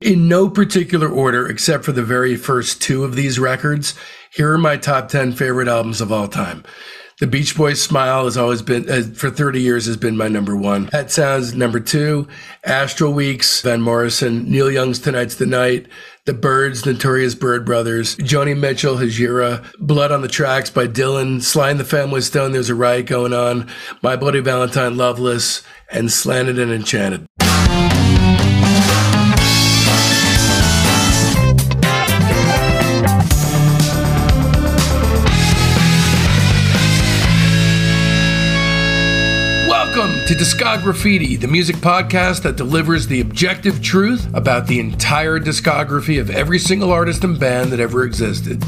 In no particular order, except for the very first two of these records, here are my top 10 favorite albums of all time. The Beach Boys' Smile has always been, for 30 years, has been my number one. Pet Sounds, number two. Astral Weeks, Van Morrison. Neil Young's Tonight's the Night. The Byrds, Notorious Byrd Brothers. Joni Mitchell, Hijira. Blood on the Tracks by Dylan. Sly and the Family Stone, There's a Riot Going On. My Bloody Valentine, Loveless. And Slanted and Enchanted. To Discograffiti, the music podcast that delivers the objective truth about the entire discography of every single artist and band that ever existed.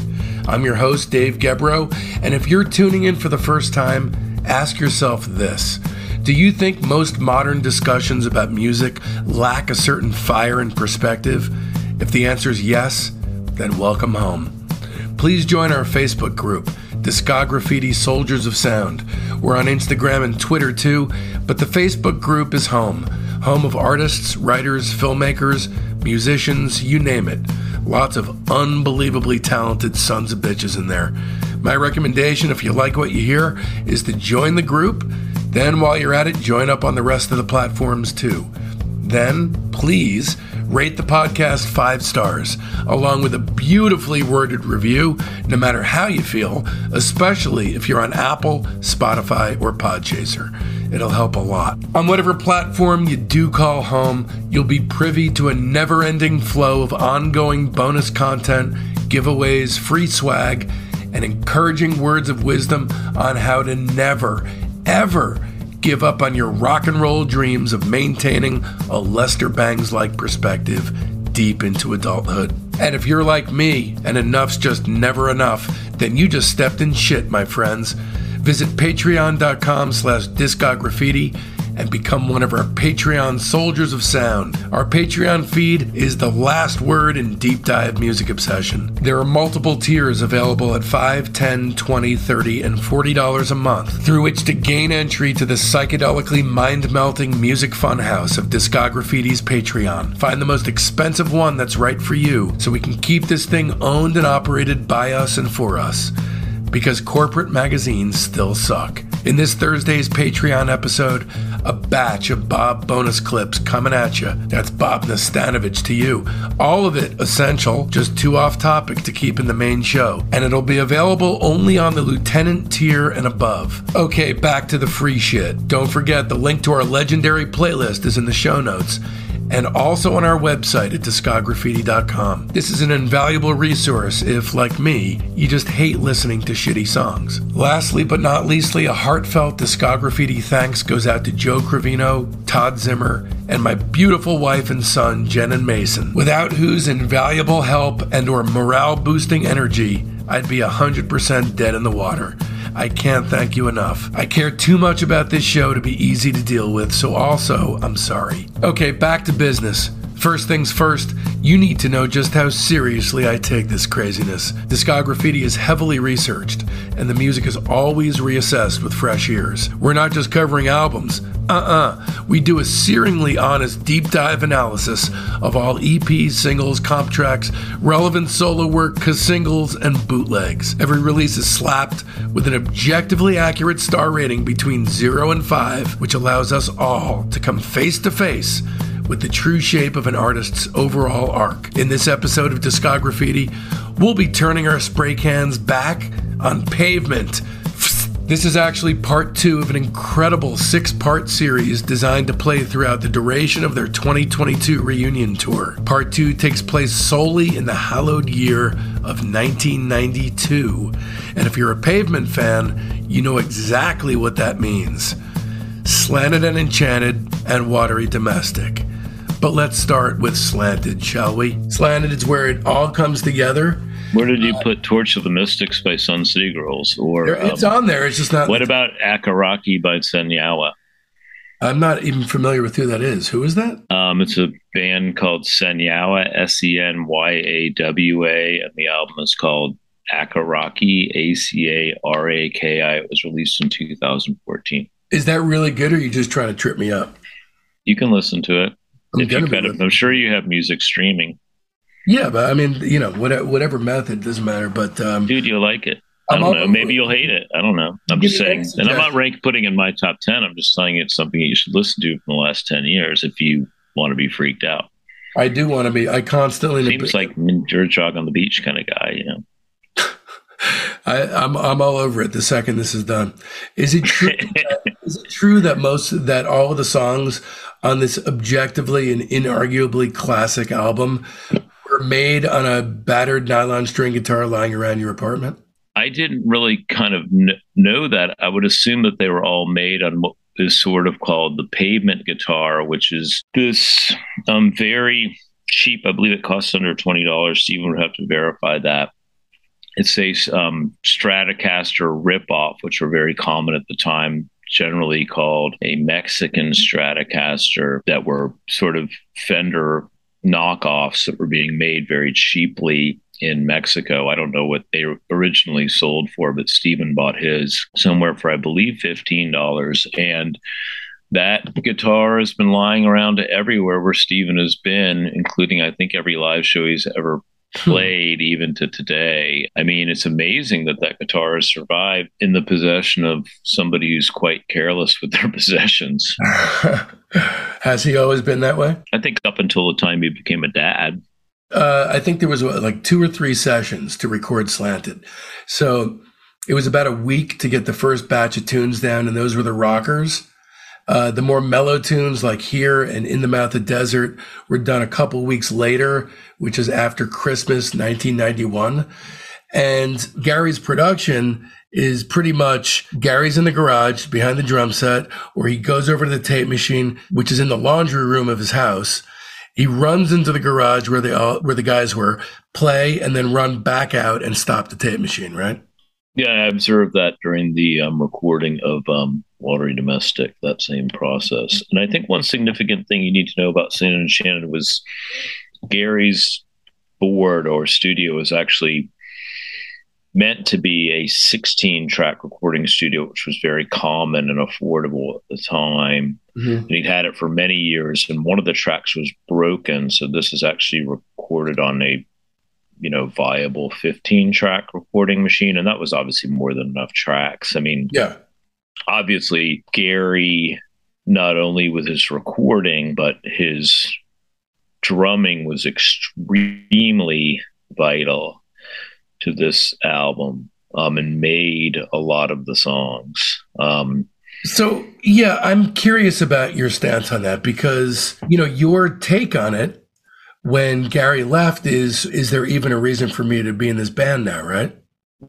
I'm your host, Dave Gebro, and if you're tuning in for the first time, ask yourself this. Do you think most modern discussions about music lack a certain fire and perspective? If the answer is yes, then welcome home. Please join our Facebook group, Discograffiti Soldiers of Sound. We're on Instagram and Twitter too, but the Facebook group is home of artists, writers, filmmakers, musicians, you name it. Lots of unbelievably talented sons of bitches in there. My recommendation, if you like what you hear, is to join the group. Then while you're at it, join up on the rest of the platforms too. Then please rate the podcast 5 stars, along with a beautifully worded review, no matter how you feel, especially if you're on Apple, Spotify, or Podchaser. It'll help a lot. On whatever platform you do call home, you'll be privy to a never-ending flow of ongoing bonus content, giveaways, free swag, and encouraging words of wisdom on how to never, ever give up on your rock and roll dreams of maintaining a Lester Bangs-like perspective deep into adulthood. And if you're like me, and enough's just never enough, then you just stepped in shit, my friends. Visit patreon.com/discograffiti and become one of our Patreon Soldiers of Sound. Our Patreon feed is the last word in Deep Dive Music Obsession. There are multiple tiers available at $5, $10, $20, $30, and $40 a month, through which to gain entry to the psychedelically mind-melting music funhouse of Discograffiti's Patreon. Find the most expensive one that's right for you, so we can keep this thing owned and operated by us and for us, because corporate magazines still suck. In this Thursday's Patreon episode, a batch of Bob bonus clips coming at you. That's Bob Nastanovich to you. All of it essential, just too off topic to keep in the main show. And it'll be available only on the lieutenant tier and above. Okay, back to the free shit. Don't forget, the link to our legendary playlist is in the show notes, and also on our website at discograffiti.com. This is an invaluable resource if, like me, you just hate listening to shitty songs. Lastly but not leastly, a heartfelt Discograffiti thanks goes out to Joe Cravino, Todd Zimmer, and my beautiful wife and son, Jen and Mason, without whose invaluable help and or morale-boosting energy, I'd be 100% dead in the water. I can't thank you enough. I care too much about this show to be easy to deal with, so also, I'm sorry. Okay, back to business. First things first, you need to know just how seriously I take this craziness. Discograffiti is heavily researched, and the music is always reassessed with fresh ears. We're not just covering albums. We do a searingly honest deep dive analysis of all EPs, singles, comp tracks, relevant solo work, singles, and bootlegs. Every release is slapped with an objectively accurate star rating between 0 and 5, which allows us all to come face to face with the true shape of an artist's overall arc. In this episode of Discograffiti, we'll be turning our spray cans back on Pavement. This is actually part 2 of an incredible 6-part series designed to play throughout the duration of their 2022 reunion tour. Part 2 takes place solely in the hallowed year of 1992. And if you're a Pavement fan, you know exactly what that means. Slanted and Enchanted and Watery Domestic. But let's start with Slanted, shall we? Slanted is where it all comes together. Where did you put Torch of the Mystics by Sun City Girls? Or it's on there. It's just not. What about Acaraki by Senyawa? I'm not even familiar with who that is. Who is that? It's a band called Senyawa, Senyawa, and the album is called Acaraki, Acaraki. It was released in 2014. Is that really good, or are you just trying to trip me up? You can listen to it. I'm sure you have music streaming. Yeah, but I mean, you know, whatever method, doesn't matter. But dude, you'll like it. I don't know. Maybe you'll hate it. I don't know. I'm just saying. And I'm not putting in my top 10. I'm just saying it's something you should listen to from the last 10 years if you want to be freaked out. I do want to be. I constantly... Seems like you're a jog on the beach kind of guy, you know. I'm all over it the second this is done. Is it true? Is it true that all of the songs on this objectively and inarguably classic album were made on a battered nylon string guitar lying around your apartment? I didn't really kind of know that. I would assume that they were all made on what is sort of called the Pavement guitar, which is this very cheap. I believe it costs under $20. Stephen would have to verify that. It's a Stratocaster ripoff, which were very common at the time, generally called a Mexican Stratocaster, that were sort of Fender knockoffs that were being made very cheaply in Mexico. I don't know what they originally sold for, but Stephen bought his somewhere for, I believe, $15. And that guitar has been lying around everywhere where Stephen has been, including, I think, every live show he's ever played, even to today. I mean, it's amazing that guitar has survived in the possession of somebody who's quite careless with their possessions. Has he always been that way? I think up until the time he became a dad. I think there was like 2 or 3 sessions to record Slanted. So it was about a week to get the first batch of tunes down, and those were the rockers. The more mellow tunes like Here and In the Mouth of Desert were done a couple weeks later, which is after Christmas 1991. And Gary's production is pretty much Gary's in the garage behind the drum set, or he goes over to the tape machine, which is in the laundry room of his house. He runs into the garage where the guys were, play, and then run back out and stop the tape machine, right? Yeah, I observed that during the recording of Watery Domestic, that same process. And I think one significant thing you need to know about Slanted and Enchanted was Gary's board or studio was actually meant to be a 16-track recording studio, which was very common and affordable at the time. Mm-hmm. And he'd had it for many years, and one of the tracks was broken, so this is actually recorded on a viable 15-track recording machine, and that was obviously more than enough tracks. I mean, yeah. Obviously, Gary, not only with his recording, but his drumming was extremely vital to this album, and made a lot of the songs. So, yeah, I'm curious about your stance on that, because, your take on it when Gary left is there even a reason for me to be in this band now, right?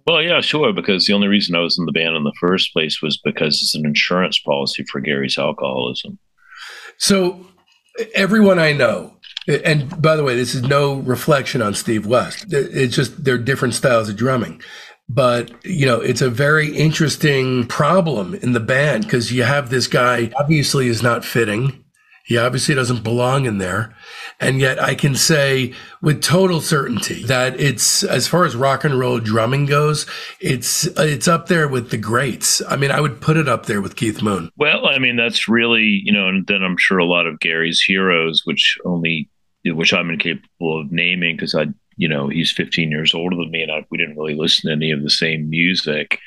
Well, yeah, sure, because the only reason I was in the band in the first place was because it's an insurance policy for Gary's alcoholism. So everyone I know, and by the way, this is no reflection on Steve West. It's just they're different styles of drumming. But, it's a very interesting problem in the band, because you have this guy obviously is not fitting. He obviously doesn't belong in there. And yet I can say with total certainty that it's, as far as rock and roll drumming goes, it's up there with the greats. I mean, I would put it up there with Keith Moon. Well, I mean, that's really, and then I'm sure a lot of Gary's heroes, which I'm incapable of naming, because he's 15 years older than me, and we didn't really listen to any of the same music,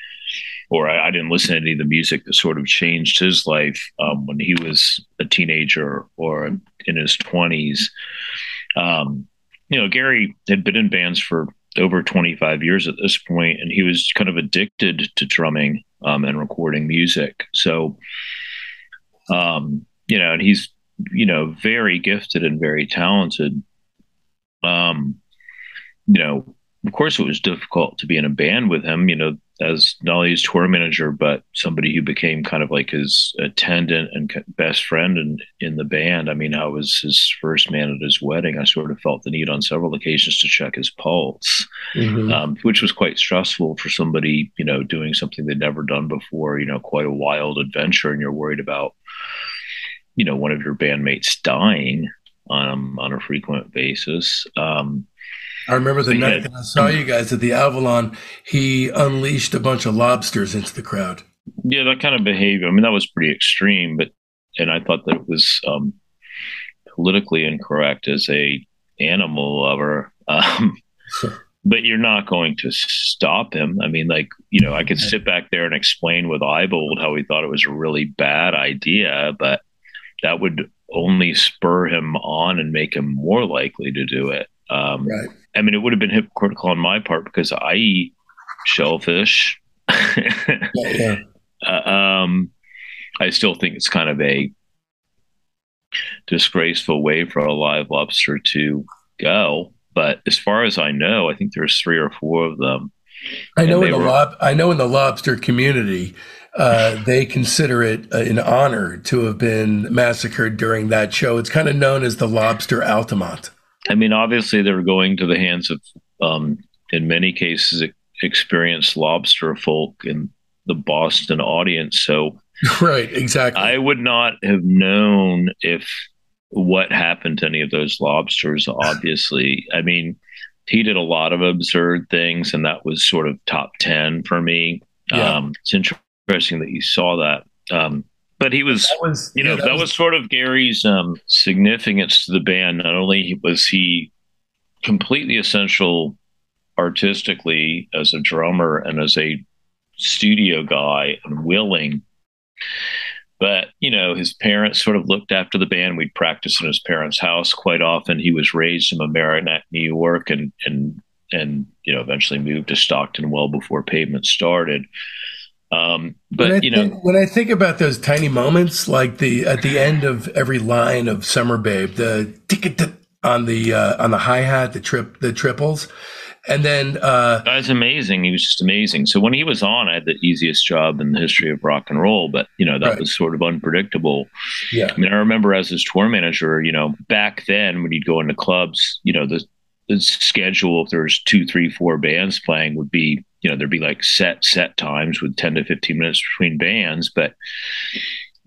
or I didn't listen to any of the music that sort of changed his life when he was a teenager or in his 20s. Gary had been in bands for over 25 years at this point, and he was kind of addicted to drumming and recording music. So, and he's, very gifted and very talented. Of course, it was difficult to be in a band with him, as not only his tour manager, but somebody who became kind of like his attendant and best friend in the band. I mean, I was his first man at his wedding. I sort of felt the need on several occasions to check his pulse, mm-hmm. Which was quite stressful for somebody, doing something they'd never done before, quite a wild adventure. And you're worried about, one of your bandmates dying on a frequent basis. I remember the night that I saw you guys at the Avalon, he unleashed a bunch of lobsters into the crowd. Yeah, that kind of behavior. I mean, that was pretty extreme, but I thought that it was politically incorrect as a animal lover, but you're not going to stop him. I mean, like, you know, I could sit back there and explain with Ibold how he thought it was a really bad idea, but that would only spur him on and make him more likely to do it. Right. I mean, it would have been hypocritical on my part because I eat shellfish. Yeah. I still think it's kind of a disgraceful way for a live lobster to go. But as far as I know, I think there's 3 or 4 of them. I know in the lobster community, they consider it an honor to have been massacred during that show. It's kind of known as the Lobster Altamont. I mean, obviously, they were going to the hands of, in many cases, experienced lobster folk in the Boston audience. So, right, exactly. I would not have known if what happened to any of those lobsters, obviously. I mean, he did a lot of absurd things, and that was sort of top 10 for me. Yeah. It's interesting that you saw that. But he was, that was sort of Gary's significance to the band. Not only was he completely essential artistically as a drummer and as a studio guy and willing, but, you know, his parents sort of looked after the band. We'd practice in his parents' house quite often. He was raised in Mamaroneck, New York, and you know, eventually moved to Stockton well before Pavement started. When I think about those tiny moments, like at the end of every line of Summer Babe, the tick on the hi-hat, the triples. And then that was amazing. He was just amazing. So when he was on, I had the easiest job in the history of rock and roll, but you know, that right. was sort of unpredictable. Yeah. I mean, I remember as his tour manager, you know, back then when you'd go into clubs, you know, the schedule, if there's 2, 3, 4 bands playing, would be, you know, there'd be like set times with 10 to 15 minutes between bands, but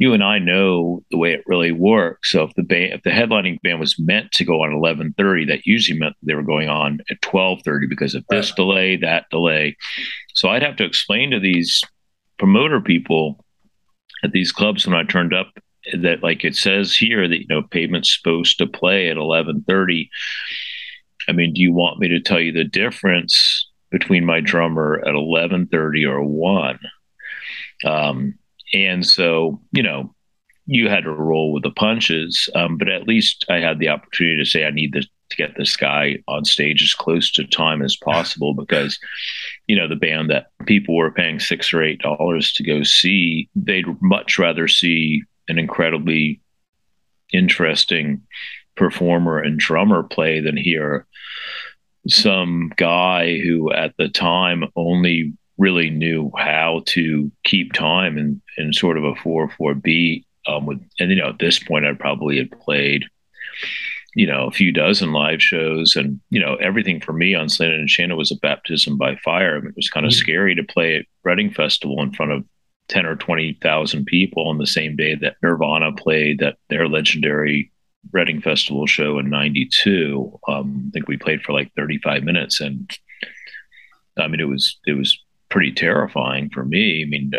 you and I know the way it really works. So if the headlining band was meant to go on 11:30, that usually meant they were going on at 12:30 because of this delay, that delay. So I'd have to explain to these promoter people at these clubs when I turned up that, like it says here, that, you know, Pavement's supposed to play at 11:30. I mean, do you want me to tell you the difference between my drummer at 11:30 or 1? And so, you know, you had to roll with the punches, but at least I had the opportunity to say, I need to get this guy on stage as close to time as possible because, you know, the band that people were paying $6 or $8 to go see, they'd much rather see an incredibly interesting performer and drummer play than hear some guy who at the time only really knew how to keep time in sort of a 4/4 beat. And, you know, at this point, I probably had played, you know, a few dozen live shows. And, you know, everything for me on Slanted and Enchanted was a baptism by fire. I mean, it was kind of scary to play at Reading Festival in front of 10 or 20,000 people on the same day that Nirvana played at their legendary Reading Festival show in 92. I think we played for like 35 minutes. And, I mean, it was pretty terrifying for me. I mean,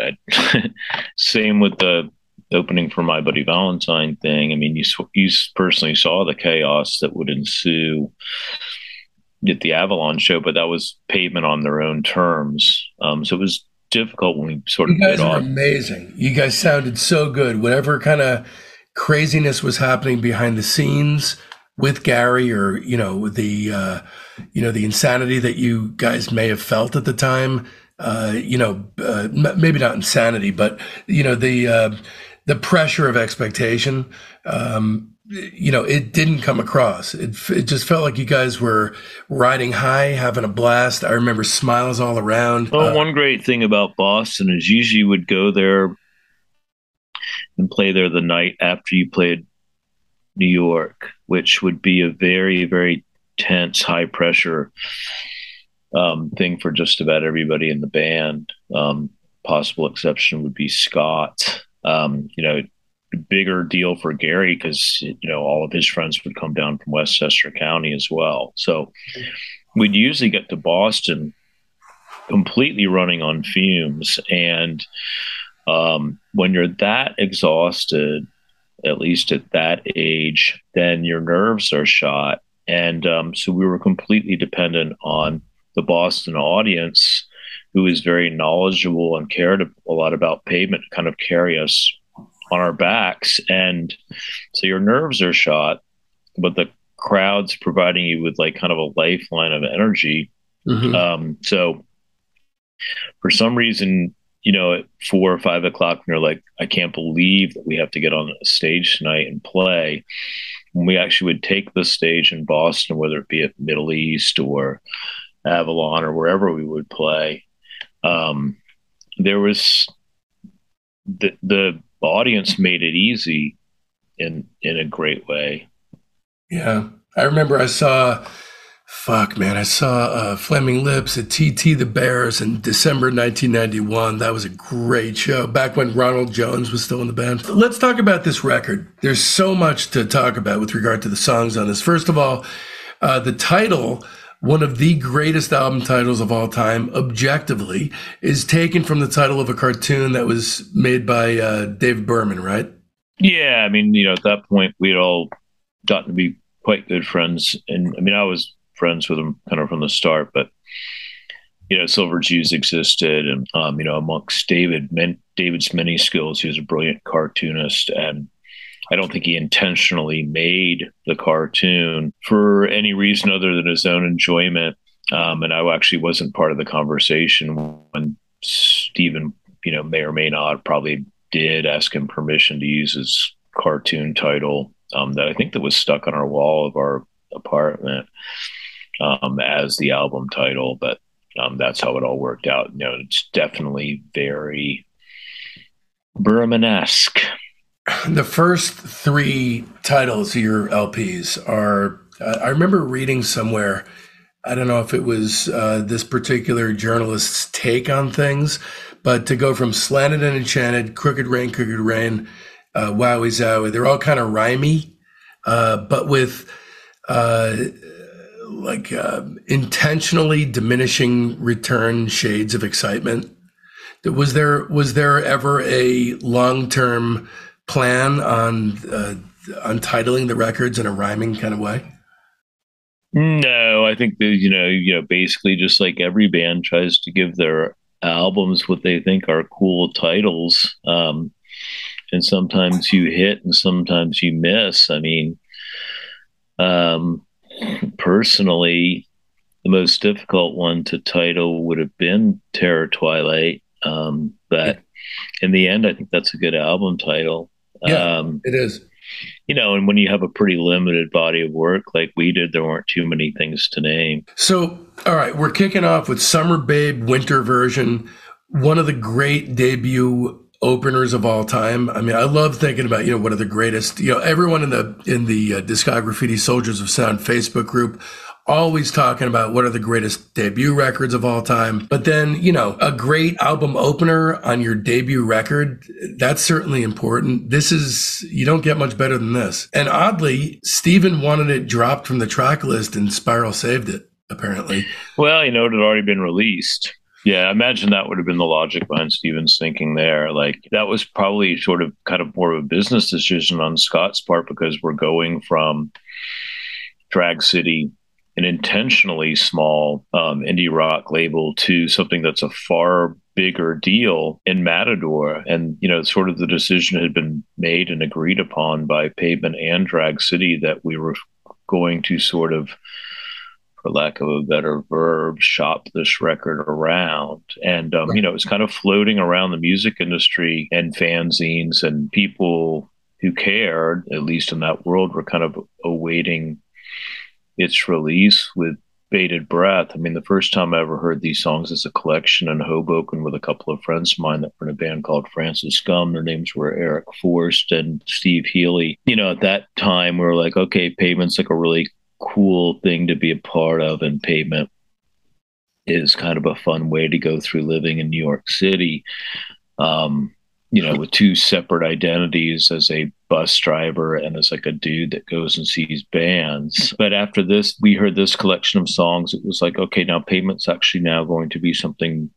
same with the opening for My Buddy Valentine thing. I mean, you personally saw the chaos that would ensue at the Avalon show, but that was Pavement on their own terms. So it was difficult when we sort of got on. You guys are amazing. You guys sounded so good. Whatever kind of craziness was happening behind the scenes with Gary, or, you know, the insanity that you guys may have felt at the time, maybe not insanity, but, you know, the pressure of expectation, you know, it didn't come across. It just felt like you guys were riding high, having a blast. I remember smiles all around. Well, one great thing about Boston is usually you would go there and play there the night after you played New York, which would be a very, very tense, high pressure thing for just about everybody in the band. Possible exception would be Scott. You know, bigger deal for Gary because, you know, all of his friends would come down from Westchester County as well. So we'd usually get to Boston completely running on fumes. And when you're that exhausted, at least at that age, then your nerves are shot. And so we were completely dependent on the Boston audience, who is very knowledgeable and cared a lot about Pavement, to kind of carry us on our backs. And so your nerves are shot, but the crowd's providing you with like kind of a lifeline of energy. Mm-hmm. So for some reason, you know, at 4 or 5 o'clock, and you're like, I can't believe that we have to get on a stage tonight and play. And we actually would take the stage in Boston, whether it be at Middle East or Avalon or wherever we would play. There was the audience made it easy in a great way. Yeah, I remember I saw. Fuck, man. I saw Flaming Lips at TT the Bears in December 1991. That was a great show, back when Ronald Jones was still in the band. Let's talk about this record. There's so much to talk about with regard to the songs on this. First of all, the title, one of the greatest album titles of all time, objectively, is taken from the title of a cartoon that was made by Dave Berman, right? Yeah. I mean, you know, at that point, we'd all gotten to be quite good friends. And I mean, I was friends with him kind of from the start, but you know, Silver Jews existed, and you know, amongst David's many skills, he was a brilliant cartoonist, and I don't think he intentionally made the cartoon for any reason other than his own enjoyment. And I actually wasn't part of the conversation when Stephen, you know, may or may not probably did ask him permission to use his cartoon title that I think that was stuck on our wall of our apartment. As the album title, but that's how it all worked out. You know, it's definitely very Berman-esque. The first three titles of your LPs are, I remember reading somewhere, I don't know if it was this particular journalist's take on things, but to go from Slanted and Enchanted, Crooked Rain, Wowie Zowie, they're all kind of rhymey, but with... intentionally diminishing return shades of excitement. Was there ever a long-term plan on titling the records in a rhyming kind of way? No, I think that, you know, basically just like every band tries to give their albums what they think are cool titles. And sometimes you hit and sometimes you miss. I mean, personally, the most difficult one to title would have been Terror Twilight. But in the end, I think that's a good album title. Yeah, it is. You know, and when you have a pretty limited body of work like we did, there weren't too many things to name. So, all right, we're kicking off with Summer Babe, winter version, one of the great debut openers of all time. I mean, I love thinking about, you know, what are the greatest, you know, everyone in the Discograffiti Soldiers of Sound Facebook group always talking about what are the greatest debut records of all time. But then, you know, a great album opener on your debut record, that's certainly important. This is, you don't get much better than this. And oddly, Stephen wanted it dropped from the track list and Spiral saved it, apparently. Well, you know, it had already been released. Yeah, I imagine that would have been the logic behind Stephen's thinking there. Like, that was probably sort of kind of more of a business decision on Scott's part, because we're going from Drag City, an intentionally small indie rock label, to something that's a far bigger deal in Matador. And, you know, sort of the decision had been made and agreed upon by Pavement and Drag City that we were going to sort of, for lack of a better verb, shop this record around. And, you know, it's kind of floating around the music industry and fanzines, and people who cared, at least in that world, were kind of awaiting its release with bated breath. I mean, the first time I ever heard these songs as a collection in Hoboken with a couple of friends of mine that were in a band called Francis Scum. Their names were Eric Forst and Steve Healy. You know, at that time, we were like, okay, Pavement's like a really cool thing to be a part of, and Pavement is kind of a fun way to go through living in New York City, you know, with two separate identities as a bus driver and as like a dude that goes and sees bands. But after this, we heard this collection of songs. It was like, okay, now Pavement's actually now going to be something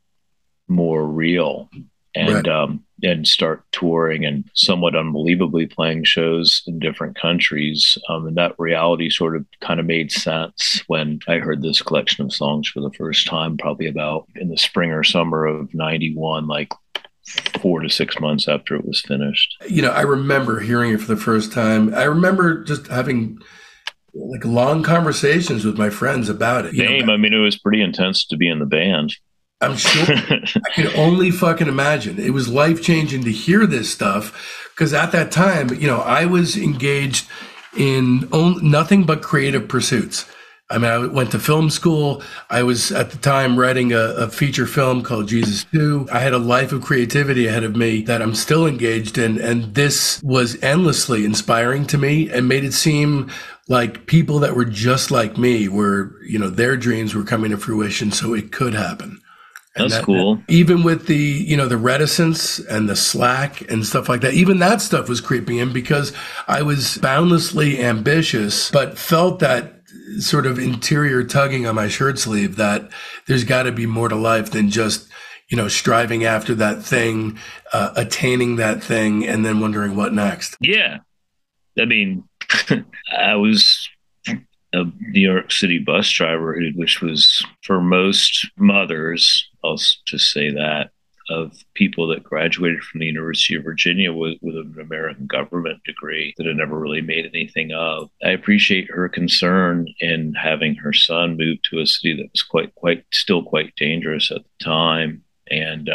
more real. and start touring and somewhat unbelievably playing shows in different countries. And that reality sort of kind of made sense when I heard this collection of songs for the first time, probably about in the spring or summer of 91, like 4 to 6 months after it was finished. You know, I remember hearing it for the first time. I remember just having like long conversations with my friends about it. I mean, it was pretty intense to be in the band. I'm sure. I can only fucking imagine. It was life-changing to hear this stuff because at that time, you know, I was engaged in nothing but creative pursuits. I mean, I went to film school. I was at the time writing a feature film called Jesus 2. I had a life of creativity ahead of me that I'm still engaged in. And this was endlessly inspiring to me and made it seem like people that were just like me were, you know, their dreams were coming to fruition. So it could happen. And that's cool. Even with the, you know, the reticence and the slack and stuff like that, even that stuff was creeping in because I was boundlessly ambitious, but felt that sort of interior tugging on my shirt sleeve that there's got to be more to life than just, you know, striving after that thing, attaining that thing, and then wondering what next. Yeah. I mean, I was a New York City bus driver, which was for most mothers, I'll just say that, of people that graduated from the University of Virginia with an American government degree that I never really made anything of. I appreciate her concern in having her son move to a city that was still quite dangerous at the time. And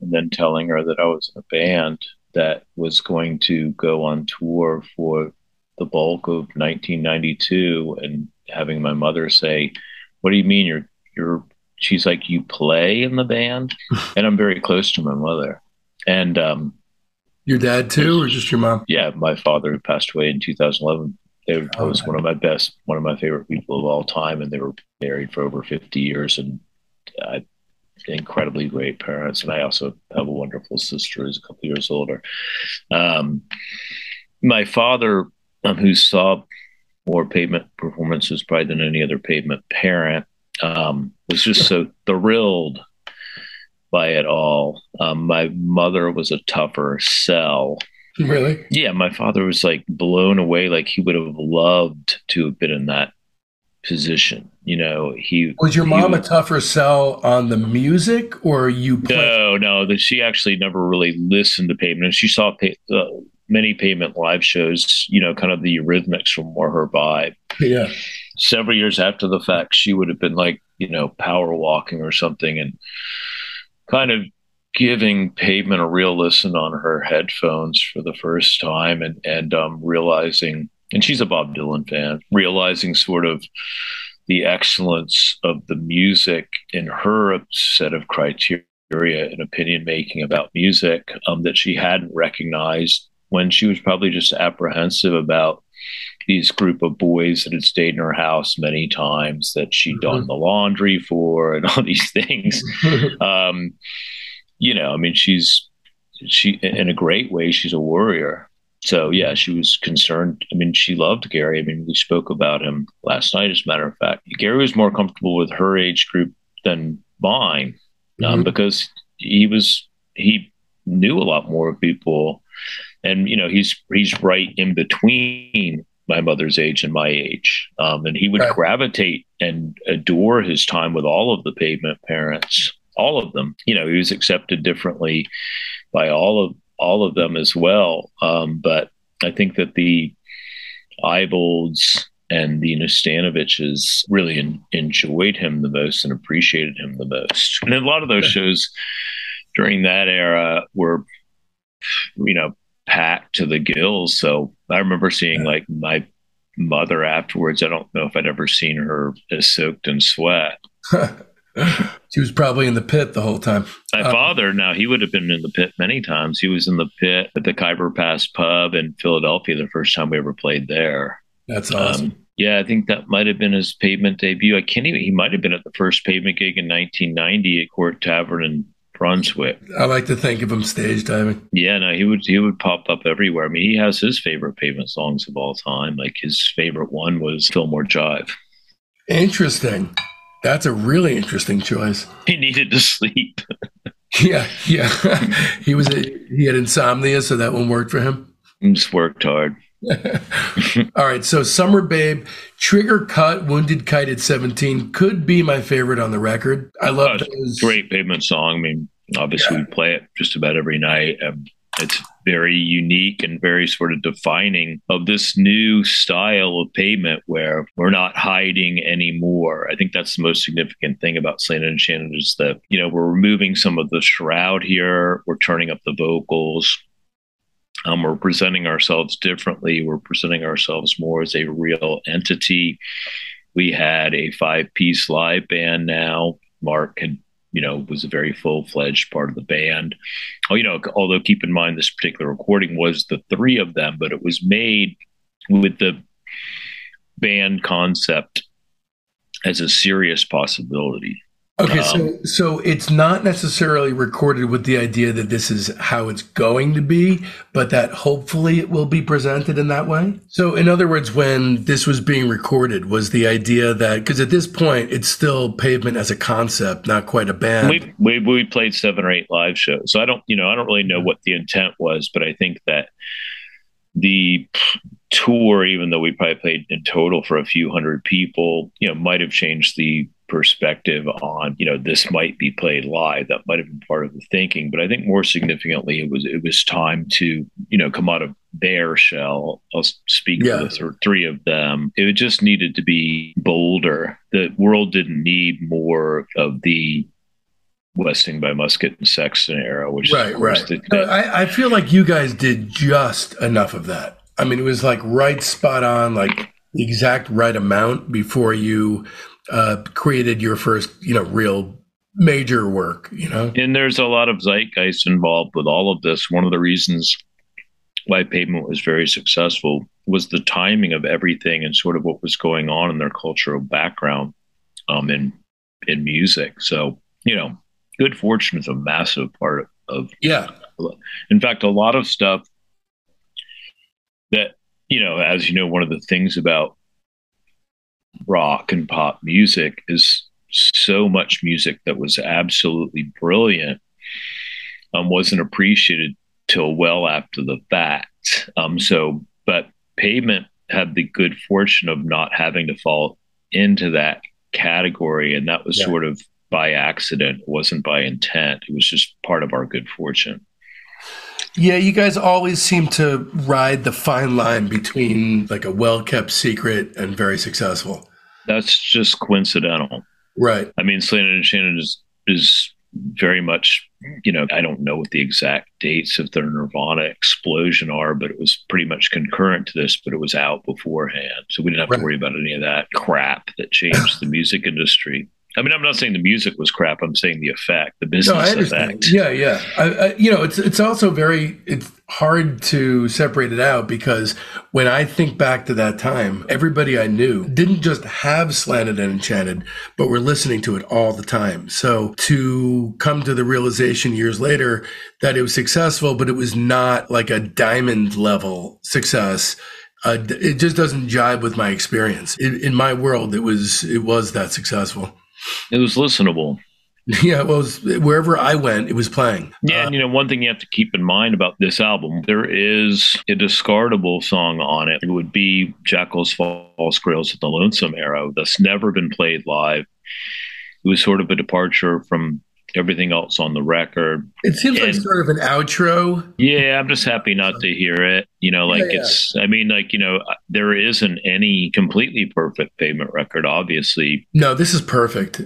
then telling her that I was in a band that was going to go on tour for the bulk of 1992 and having my mother say, what do you mean you're she's like, you play in the band? And I'm very close to my mother. And your dad too, or just your mom? Yeah, my father, who passed away in 2011. He was one of my favorite people of all time, and they were married for over 50 years and incredibly great parents. And I also have a wonderful sister who's a couple years older. My father, who saw more Pavement performances probably than any other Pavement parent, was just so thrilled by it all. My mother was a tougher sell. Really? Yeah, my father was like blown away. Like he would have loved to have been in that position. You know, he was your mom a tougher sell on the music, or you? No. She actually never really listened to Pavement. She saw many Pavement live shows. You know, kind of the Eurythmics were more her vibe. Yeah. Several years after the fact, she would have been like, you know, power walking or something and kind of giving Pavement a real listen on her headphones for the first time and realizing, and she's a Bob Dylan fan, realizing sort of the excellence of the music in her set of criteria and opinion making about music that she hadn't recognized when she was probably just apprehensive about these group of boys that had stayed in her house many times that she'd done the laundry for and all these things. You know, I mean, she in a great way, she's a warrior. So yeah, she was concerned. I mean, she loved Gary. I mean, we spoke about him last night, as a matter of fact. Gary was more comfortable with her age group than mine because he knew a lot more people. And, you know, he's right in between my mother's age and my age. And he would gravitate and adore his time with all of the Pavement parents, all of them. You know, he was accepted differently by all of them as well. But I think that the Ibolds and the Nastanoviches really enjoyed him the most and appreciated him the most. And a lot of those shows during that era were, you know, packed to the gills. So I remember seeing like my mother afterwards. I don't know if I'd ever seen her as soaked in sweat. She was probably in the pit the whole time. My father, now he would have been in the pit many times. He was in the pit at the Khyber Pass pub in Philadelphia the first time we ever played there. That's awesome. Yeah, I think that might have been his Pavement debut. He might have been at the first Pavement gig in 1990 at Court Tavern in Brunswick. I like to think of him stage diving. Yeah, no, he would pop up everywhere. I mean, he has his favorite Pavement songs of all time. Like his favorite one was Fillmore Jive. Interesting. That's a really interesting choice. He needed to sleep. Yeah. He had insomnia, so that one worked for him. He just worked hard. All right, so Summer Babe, Trigger Cut, Wounded Kite at 17 could be my favorite on the record. I love those. Great Pavement song. I mean, obviously, we play it just about every night. It's very unique and very sort of defining of this new style of Pavement where we're not hiding anymore. I think that's the most significant thing about Slanted and Enchanted is that, you know, we're removing some of the shroud here. We're turning up the vocals. We're presenting ourselves differently. We're presenting ourselves more as a real entity. We had a 5-piece live band now. Mark had, you know, was a very full-fledged part of the band. Oh, you know, although keep in mind this particular recording was the three of them, but it was made with the band concept as a serious possibility. Okay, so it's not necessarily recorded with the idea that this is how it's going to be, but that hopefully it will be presented in that way. So in other words, when this was being recorded, was the idea that, because at this point, it's still Pavement as a concept, not quite a band. We played 7 or 8 live shows. So I don't really know what the intent was, but I think that the tour, even though we probably played in total for a few hundred people, you know, might have changed the perspective on, you know, this might be played live. That might have been part of the thinking, but I think more significantly it was time to, you know, come out of their shell. I'll speak for the three of them. It just needed to be bolder. The world didn't need more of the Westing by Musket and Sexton era, which I feel like you guys did just enough of that. I mean, it was like right spot on, like the exact right amount before you created your first, you know, real major work, you know? And there's a lot of zeitgeist involved with all of this. One of the reasons why Pavement was very successful was the timing of everything and sort of what was going on in their cultural background in music. So, you know, good fortune is a massive part of... Yeah. In fact, a lot of stuff that, you know, as you know, one of the things about rock and pop music is so much music that was absolutely brilliant wasn't appreciated till well after the fact. But Pavement had the good fortune of not having to fall into that category, and that was sort of by accident. It wasn't by intent. It was just part of our good fortune. Yeah, you guys always seem to ride the fine line between like a well-kept secret and very successful. That's just coincidental. Right. I mean, Slanted and Enchanted is very much, you know, I don't know what the exact dates of their Nirvana explosion are, but it was pretty much concurrent to this, but it was out beforehand. So we didn't have to worry about any of that crap that changed the music industry. I mean, I'm not saying the music was crap. I'm saying the effect, the business effect. Yeah. I, you know, it's also it's hard to separate it out because when I think back to that time, everybody I knew didn't just have Slanted and Enchanted, but were listening to it all the time. So to come to the realization years later that it was successful, but it was not like a diamond level success. It just doesn't jibe with my experience. In my world, it was that successful. It was listenable. Yeah, well, wherever I went, it was playing. Yeah, and you know, one thing you have to keep in mind about this album, there is a discardable song on it. It would be Jackals False Grails at the Lonesome Arrow. That's never been played live. It was sort of a departure from everything else on the record. It seems like sort of an outro. Yeah, I'm just happy not to hear it. You know, like I mean, like, you know, there isn't any completely perfect Pavement record, obviously. No, this is perfect.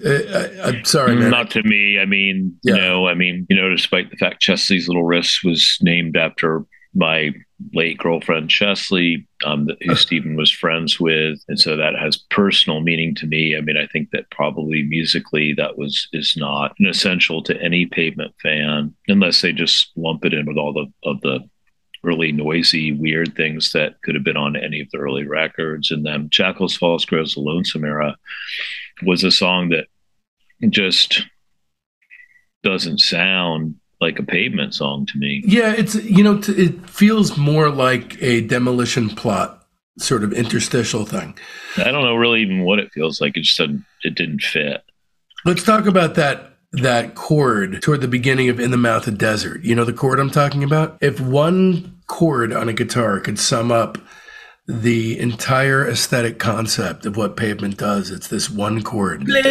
I'm sorry, man. Not to me. I mean, you know, despite the fact Chesley's Little Wrist was named after my late girlfriend Chesley, who Stephen was friends with, and so that has personal meaning to me. I mean, I think that probably musically that is not an essential to any Pavement fan, unless they just lump it in with all of the really noisy, weird things that could have been on any of the early records. And then Jackals Falls Grails the Lonesome Era was a song that just doesn't sound like a Pavement song to me. Yeah, it's, you know, it feels more like a Demolition Plot sort of interstitial thing. I don't know really even what it feels like. It just didn't fit. Let's talk about that that chord toward the beginning of In the Mouth a Desert. You know the chord I'm talking about? If one chord on a guitar could sum up the entire aesthetic concept of what Pavement does, it's this one chord. Yeah,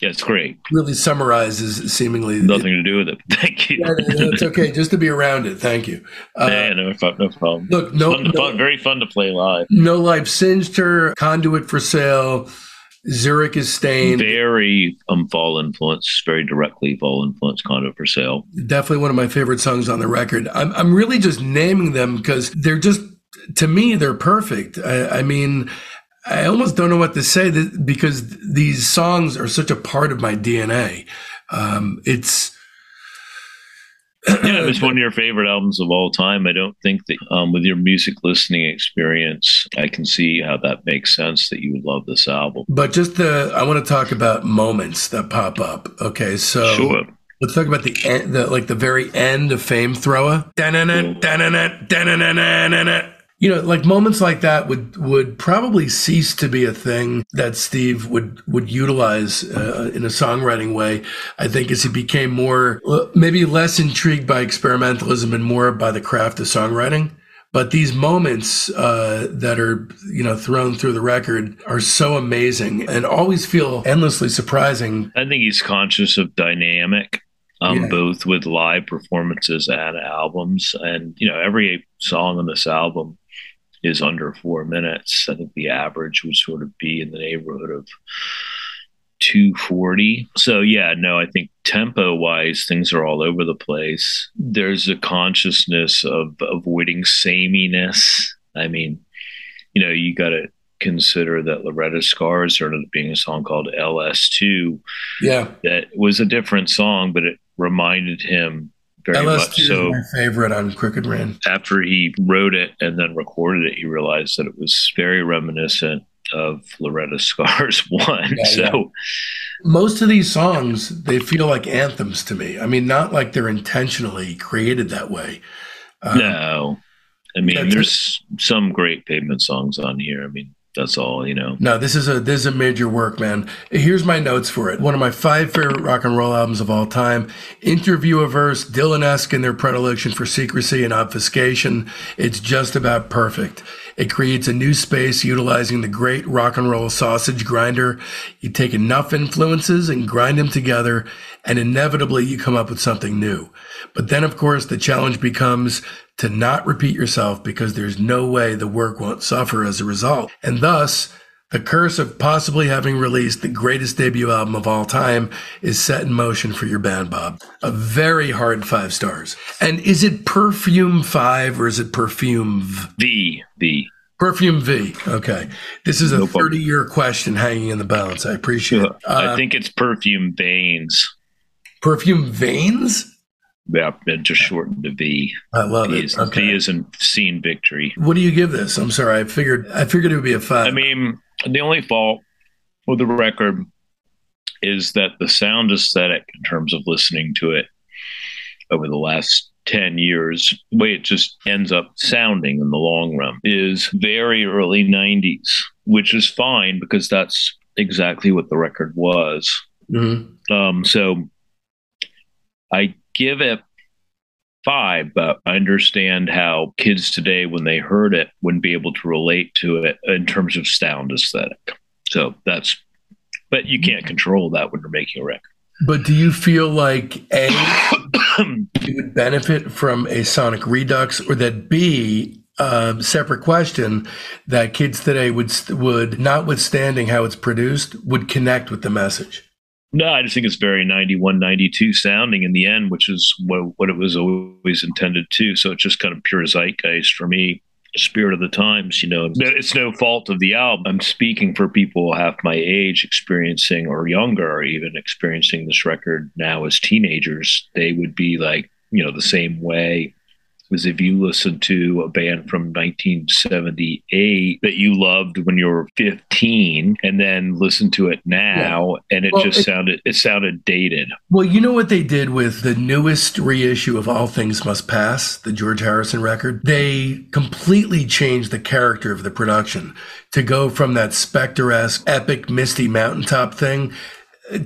it's great. Really summarizes seemingly nothing to do with it. Thank you. It's okay, just to be around it. Thank you. No problem. Look, very fun to play live. No Life Singed Her, Conduit for Sale, Zurich is Stained. Very fall influence, very directly fall influence, Conduit for Sale. Definitely one of my favorite songs on the record. I'm really just naming them because they're just, to me, they're perfect. I mean, I almost don't know what to say because these songs are such a part of my DNA. It's one of your favorite albums of all time. I don't think that with your music listening experience, I can see how that makes sense that you would love this album. But I want to talk about moments that pop up. Okay, so sure. Let's talk about the very end of Fame Thrower. You know, like moments like that would probably cease to be a thing that Steve would utilize in a songwriting way, I think, as he became more, maybe less intrigued by experimentalism and more by the craft of songwriting. But these moments that are, you know, thrown through the record are so amazing and always feel endlessly surprising. I think he's conscious of dynamic. Both with live performances and albums. And, you know, every song on this album is under 4 minutes. I think the average would sort of be in the neighborhood of 240. So yeah, no, I think tempo wise things are all over the place. There's a consciousness of avoiding sameness. I mean, you know, you got to consider that Loretta's Scars started being a song called LS2. Yeah, that was a different song, but it reminded him very much. So my favorite on Crooked Rain. After he wrote it and then recorded it, he realized that it was very reminiscent of Loretta's Scars 1. Most of these songs, they feel like anthems to me. I mean, not like they're intentionally created that way. No. I mean, there's some great Pavement songs on here. I mean, that's all, you know. No, this is a major work, man. Here's my notes for it. One of my 5 favorite rock and roll albums of all time. Interview-averse, Dylan-esque in their predilection for secrecy and obfuscation. It's just about perfect. It creates a new space utilizing the great rock and roll sausage grinder. You take enough influences and grind them together, and inevitably you come up with something new. But then, of course, the challenge becomes to not repeat yourself because there's no way the work won't suffer as a result. And thus, the curse of possibly having released the greatest debut album of all time is set in motion for your band, Bob. A very hard 5 stars. And is it Perfume 5 or is it Perfume V? V. Perfume V. Okay. This is a 30-year question hanging in the balance. I appreciate it. I think it's Perfume Veins. Perfume Veins? Yeah, just shortened to V. I love it. V isn't seen victory. What do you give this? I'm sorry. I figured it would be a 5. I mean, the only fault with the record is that the sound aesthetic, in terms of listening to it over the last 10 years, the way it just ends up sounding in the long run is very early 90s, which is fine because that's exactly what the record was. Mm-hmm. So I give it 5, but I understand how kids today, when they heard it, wouldn't be able to relate to it in terms of sound aesthetic. So but you can't control that when you're making a record. But do you feel like A, you would benefit from a sonic redux, or that B, separate question, that kids today would, notwithstanding how it's produced, would connect with the message? No, I just think it's very 91, 92 sounding in the end, which is what it was always intended to. So it's just kind of pure zeitgeist for me, spirit of the times, you know. It's no fault of the album. I'm speaking for people half my age experiencing, or younger, or even experiencing this record now as teenagers. They would be like, you know, the same way was if you listened to a band from 1978 that you loved when you were 15 and then listened to it now, and it sounded dated. Well, you know what they did with the newest reissue of All Things Must Pass, the George Harrison record? They completely changed the character of the production to go from that Spectre-esque, epic, misty mountaintop thing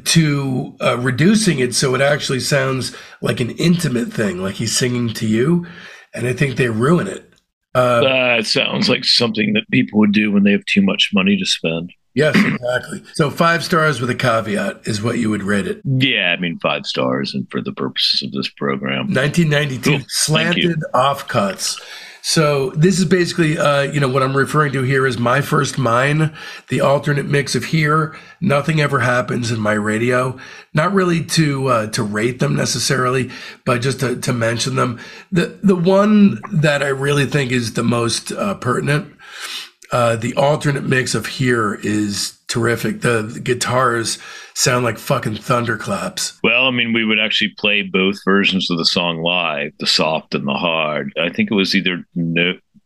to reducing it so it actually sounds like an intimate thing, like he's singing to you, and I think they ruin it. It sounds like something that people would do when they have too much money to spend. Yes, exactly. So 5 stars with a caveat is what you would rate it. Yeah, I mean 5 stars, and for the purposes of this program. 1992, cool. Slanted Offcuts. So this is basically, what I'm referring to here is My First Mine, the alternate mix of Here, Nothing Ever Happens, and My Radio. Not really to rate them necessarily, but just to mention them. The one that I really think is the most pertinent, the alternate mix of Here is terrific. The guitars sound like fucking thunderclaps. Well, I mean, we would actually play both versions of the song live, the soft and the hard. I think it was either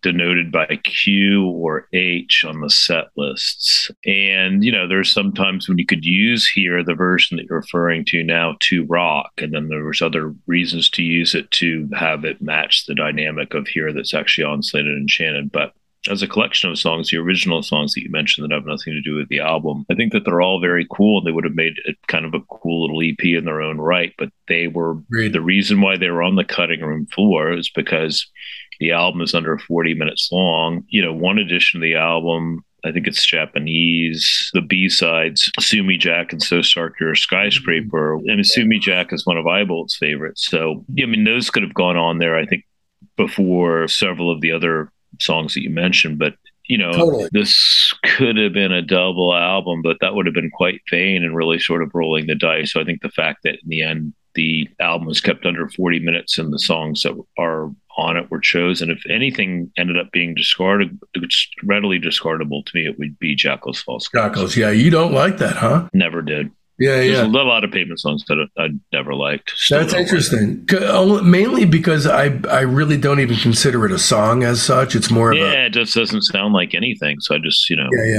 denoted by Q or H on the set lists. And, there's sometimes when you could use Here, the version that you're referring to now, to rock. And then there was other reasons to use it to have it match the dynamic of Here that's actually on Slanted and Enchanted. But as a collection of songs, the original songs that you mentioned that have nothing to do with the album, I think that they're all very cool, and they would have made it kind of a cool little EP in their own right. But they were the reason why they were on the cutting room floor is because the album is under 40 minutes long. One edition of the album, I think it's Japanese, the B-sides, Sue Me Jack and So Stark, You're a Skyscraper. Mm-hmm. And Sue Me Jack is one of Ibold's favorites. So, those could have gone on there, I think, before several of the other songs that you mentioned, but totally. This could have been a double album, but that would have been quite vain and really sort of rolling the dice. So I think the fact that in the end the album was kept under 40 minutes and the songs that are on it were chosen, if anything ended up being discarded, it's readily discardable to me, it would be Jackals False Grails. Jackals, yeah, you don't like that, huh? Never did. Yeah, yeah. There's a lot of Pavement songs that I never liked. That's interesting. Mainly because I really don't even consider it a song as such. It's more of it just doesn't sound like anything. So I just,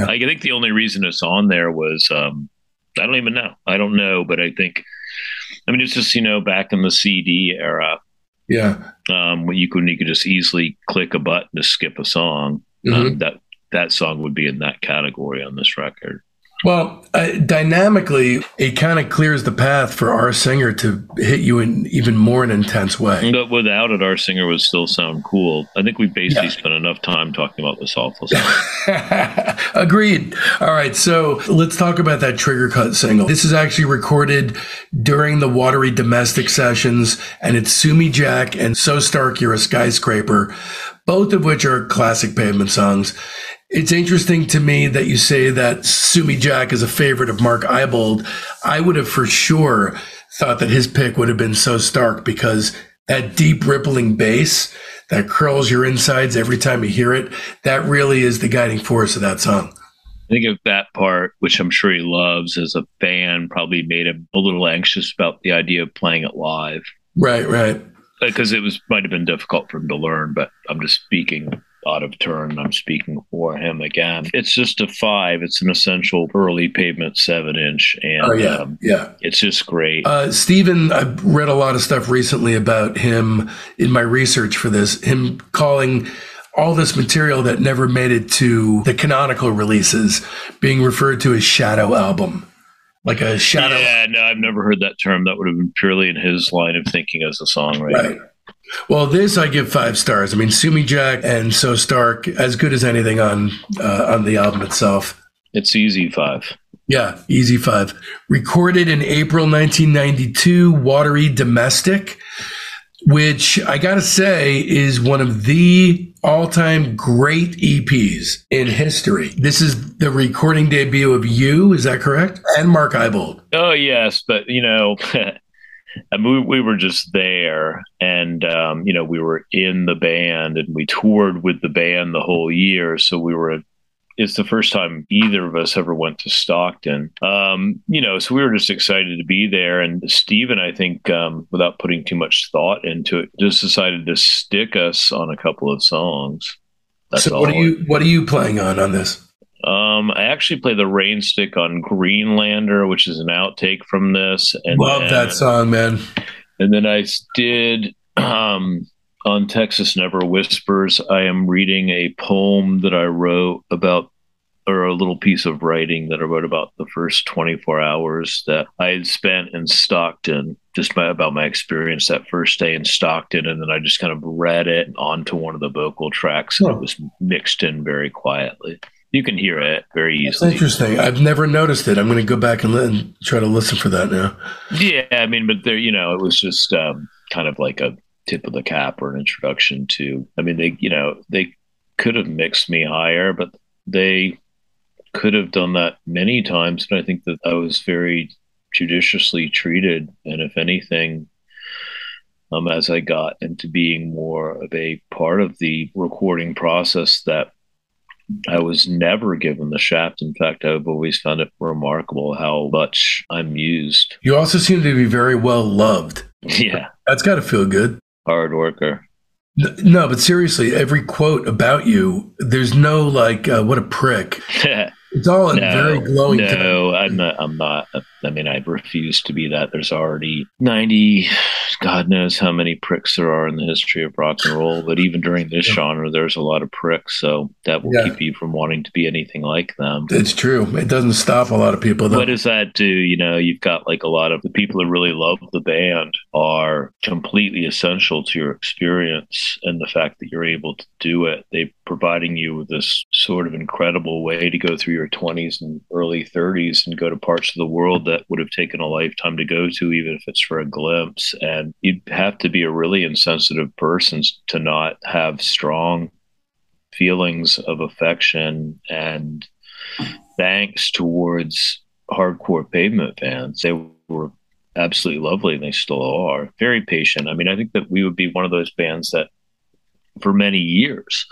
I think the only reason it's on there was, I don't even know. I don't know, but I think, it's just, back in the CD era. Yeah. When you could just easily click a button to skip a song. Mm-hmm. That song would be in that category on this record. Well, dynamically, it kind of clears the path for our singer to hit you in even more an intense way. But without it, our singer would still sound cool. I think we basically spent enough time talking about this awful song. Agreed. All right, so let's talk about that Trigger Cut single. This is actually recorded during the Watery Domestic sessions, and it's Sue Me Jack and So Stark, You're a Skyscraper, both of which are classic Pavement songs. It's interesting to me that you say that Sue Me Jack is a favorite of Mark Ibold. I would have for sure thought that his pick would have been So Stark, because that deep rippling bass that curls your insides every time you hear it, that really is the guiding force of that song. I think of that part, which I'm sure he loves as a fan, probably made him a little anxious about the idea of playing it live. Right. Because it might have been difficult for him to learn, but I'm just speaking out of turn. I'm speaking for him again. It's just a 5. It's an essential early Pavement 7-inch, and it's just great. Stephen, I've read a lot of stuff recently about him in my research for this, him calling all this material that never made it to the canonical releases being referred to as shadow album. Like a shadow. Yeah, no, I've never heard that term. That would have been purely in his line of thinking as a songwriter. Right. Well, this I give 5 stars. I mean, Sue Me Jack and So Stark, as good as anything on the album itself. It's easy 5. Yeah, easy 5. Recorded in April 1992, Watery Domestic, which I gotta say is one of the all-time great EPs in history. This is the recording debut of you, is that correct? And Mark Ibold. Oh, yes, but we were just there, and we were in the band, and we toured with the band the whole year, so we were It's the first time either of us ever went to Stockton. So we were just excited to be there. And Stephen, I think, without putting too much thought into it, just decided to stick us on a couple of songs. What are you playing on this? I actually play the rain stick on Greenlander, which is an outtake from this. Love that song, man. And then I did on Texas Never Whispers. I am reading a poem that I wrote about, or a little piece of writing that I wrote about the first 24 hours that I had spent in Stockton, just about my experience that first day in Stockton. And then I just kind of read it onto one of the vocal tracks, and it was mixed in very quietly. You can hear it very easily. That's interesting. I've never noticed it. I'm going to go back and try to listen for that now. Yeah, I mean, but there, it was just kind of like a tip of the cap or an introduction to. I mean, they could have mixed me higher, but they could have done that many times. And I think that I was very judiciously treated. And if anything, as I got into being more of a part of the recording process, that I was never given the shaft. In fact, I've always found it remarkable how much I'm used. You also seem to be very well loved. Yeah. That's got to feel good. Hard worker. No, but seriously, every quote about you, there's no like, what a prick. It's all very glowing. No, I'm not. I mean, I refuse to be that. There's already 90, God knows how many pricks there are in the history of rock and roll. But even during this genre, there's a lot of pricks. So that will keep you from wanting to be anything like them. It's true. It doesn't stop a lot of people, though. What does that do? You've got like a lot of the people that really love the band are completely essential to your experience. And the fact that you're able to do it, they're providing you with this sort of incredible way to go through your 20s and early 30s and go to parts of the world that would have taken a lifetime to go to, even if it's for a glimpse. And you'd have to be a really insensitive person to not have strong feelings of affection and thanks towards hardcore Pavement fans. They were absolutely lovely, and they still are. Very patient. I mean, I think that we would be one of those bands that for many years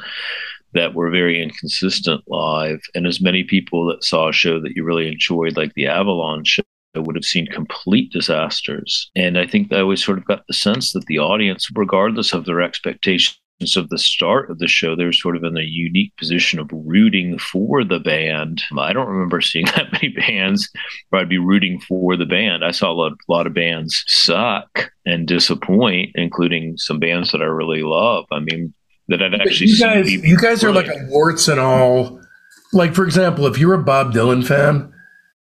that were very inconsistent live. And as many people that saw a show that you really enjoyed, like the Avalon show, would have seen complete disasters. And I think I always sort of got the sense that the audience, regardless of their expectations of the start of the show, they're sort of in a unique position of rooting for the band. I don't remember seeing that many bands where I'd be rooting for the band. I saw a lot of bands suck and disappoint, including some bands that I really love. I mean, that I'd actually seen. You guys are like a warts and all. Like, for example, if you're a Bob Dylan fan,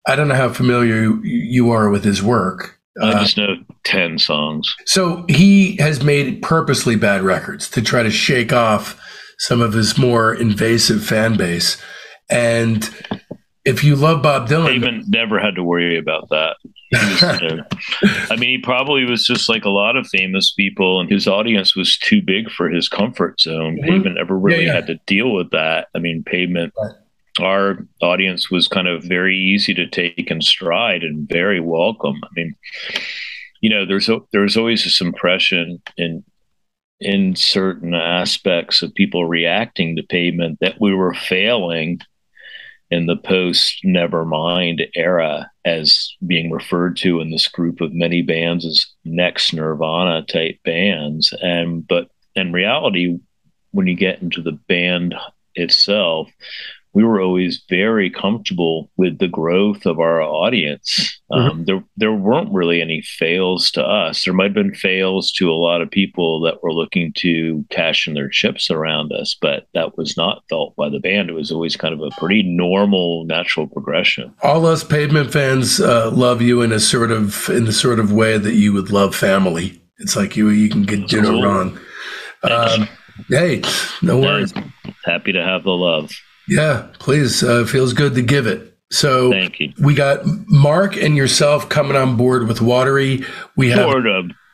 I don't know how familiar you are with his work. I just know 10 songs. So he has made purposely bad records to try to shake off some of his more invasive fan base. And if you love Bob Dylan... Pavement never had to worry about that. I mean, he probably was just like a lot of famous people, and his audience was too big for his comfort zone. Mm-hmm. Pavement never really had to deal with that. I mean, Pavement... Right. Our audience was kind of very easy to take in stride and very welcome. I mean, there's always this impression in certain aspects of people reacting to Pavement that we were failing in the post-Nevermind era as being referred to in this group of many bands as next Nirvana type bands. But in reality, when you get into the band itself, we were always very comfortable with the growth of our audience. Mm-hmm. There weren't really any fails to us. There might have been fails to a lot of people that were looking to cash in their chips around us, but that was not felt by the band. It was always kind of a pretty normal, natural progression. All us Pavement fans love you in the sort of way that you would love family. It's like you can get dinner wrong. Hey, no worries. Happy to have the love. Yeah, please. Feels good to give it. So thank you. We got Mark and yourself coming on board with Watery. We have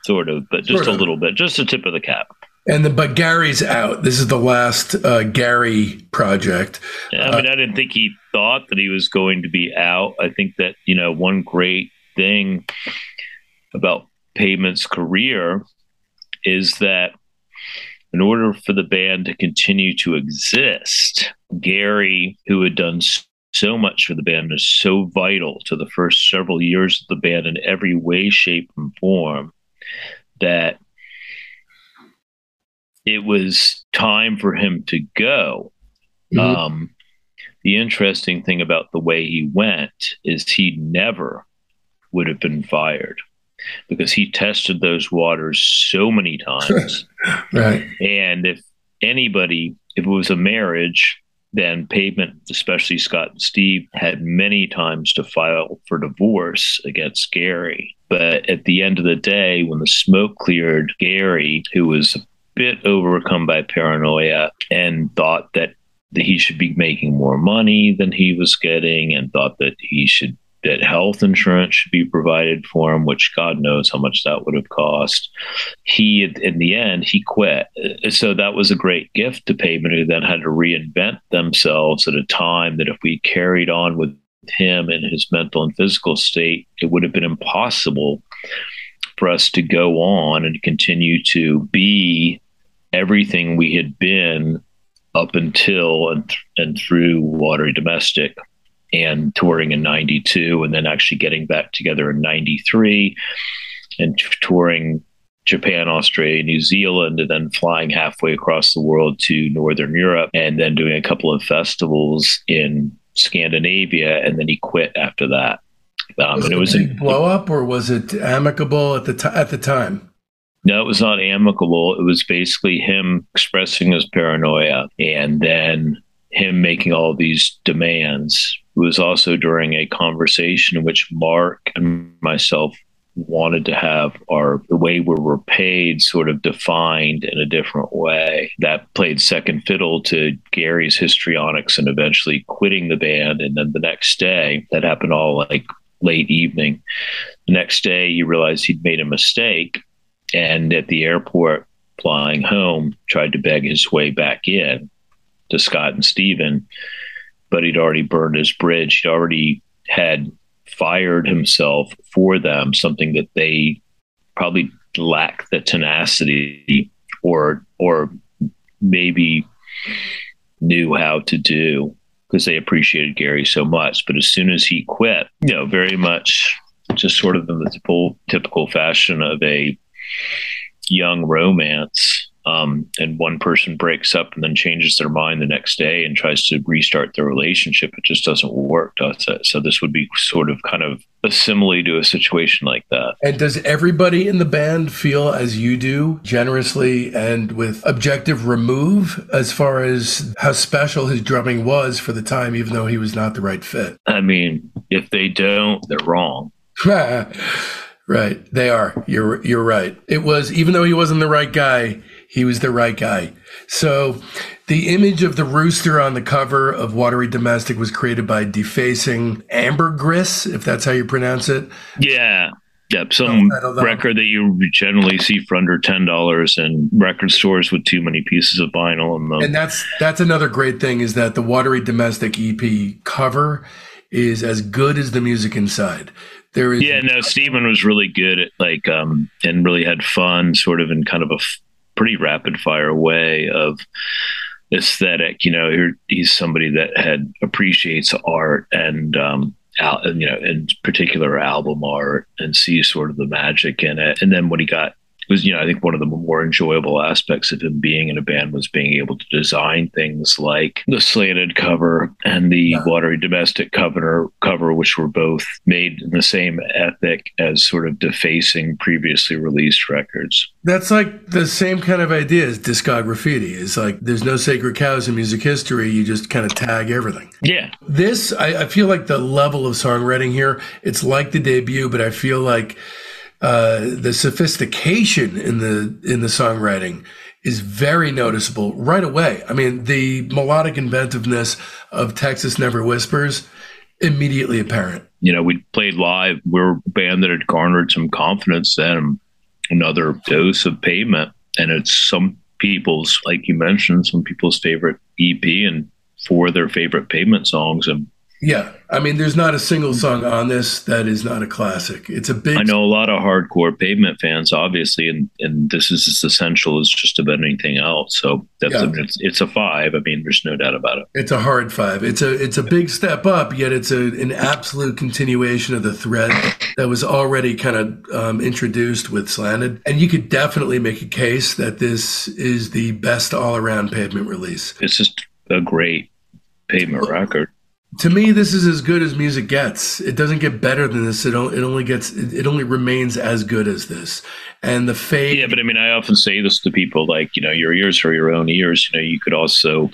sort of, but just a little bit, just the tip of the cap. But Gary's out. This is the last Gary project. Yeah, I mean, I didn't think he thought that he was going to be out. I think that one great thing about Pavement's career is that in order for the band to continue to exist, Gary, who had done so much for the band, was so vital to the first several years of the band in every way, shape, and form, that it was time for him to go. Mm-hmm. The interesting thing about the way he went is he never would have been fired, because he tested those waters so many times. Right. And if it was a marriage, then Pavement, especially Scott and Steve, had many times to file for divorce against Gary. But at the end of the day, when the smoke cleared, Gary, who was a bit overcome by paranoia and thought that he should be making more money than he was getting, and thought that that health insurance should be provided for him, which God knows how much that would have cost. In the end, he quit. So that was a great gift to Pavement, who then had to reinvent themselves at a time that if we carried on with him in his mental and physical state, it would have been impossible for us to go on and continue to be everything we had been up until and through Watery Domestic, and touring in 92, and then actually getting back together in 93 and touring Japan, Australia, New Zealand, and then flying halfway across the world to Northern Europe, and then doing a couple of festivals in Scandinavia. And then he quit after that. Was it a blow up, or was it amicable at the time? No, it was not amicable. It was basically him expressing his paranoia and then him making all these demands. It was also during a conversation in which Mark and myself wanted to have the way we were paid sort of defined in a different way. That played second fiddle to Gary's histrionics and eventually quitting the band. And then the next day, that happened all like late evening. The next day, he realized he'd made a mistake, and at the airport flying home, tried to beg his way back in to Scott and Stephen, but he'd already burned his bridge. He'd already had fired himself for them, something that they probably lacked the tenacity or maybe knew how to do, because they appreciated Gary so much. But as soon as he quit, very much just sort of in the typical fashion of a young romance, and one person breaks up and then changes their mind the next day and tries to restart their relationship, it just doesn't work, does it? So this would be sort of kind of a simile to a situation like that. And does everybody in the band feel as you do, generously and with objective remove, as far as how special his drumming was for the time, even though he was not the right fit? I mean, if they don't, they're wrong. Right. They are. You're right. It was, even though he wasn't the right guy, he was the right guy. So the image of the rooster on the cover of Watery Domestic was created by defacing ambergris, if that's how you pronounce it. Yeah. Yep. Some record that you generally see for under $10 in record stores with too many pieces of vinyl in them. And that's another great thing, is that the Watery Domestic EP cover is as good as the music inside. Stephen was really good at and really had fun sort of in kind of a pretty rapid fire way of aesthetic. He's somebody that appreciates art and, in particular album art, and sees sort of the magic in it. And then when he got, I think one of the more enjoyable aspects of him being in a band was being able to design things like the Slanted cover and the Watery Domestic cover, which were both made in the same ethic as sort of defacing previously released records. That's like the same kind of idea as Discograffiti. It's like there's no sacred cows in music history. You just kind of tag everything. Yeah. This, I feel like the level of songwriting here, it's like the debut, but I feel like the sophistication in the songwriting is very noticeable right away. I mean, the melodic inventiveness of Texas Never Whispers, immediately apparent. We played live. We're a band that had garnered some confidence and another dose of Pavement. And it's some people's, like you mentioned, some people's favorite EP and four of their favorite Pavement songs. And Yeah. I mean, there's not a single song on this that is not a classic. It's a big... I know a lot of hardcore Pavement fans, obviously, and this is as essential as just about anything else. So that's it's a five. I mean, there's no doubt about it. It's a hard five. It's a big step up, yet it's an absolute continuation of the thread that was already kind of introduced with Slanted. And you could definitely make a case that this is the best all-around Pavement release. It's just a great Pavement record. To me, this is as good as music gets. It doesn't get better than this. It only remains as good as this. And the fade. Yeah, but I mean, I often say this to people, like, you know, your ears are your own ears. You know, you could also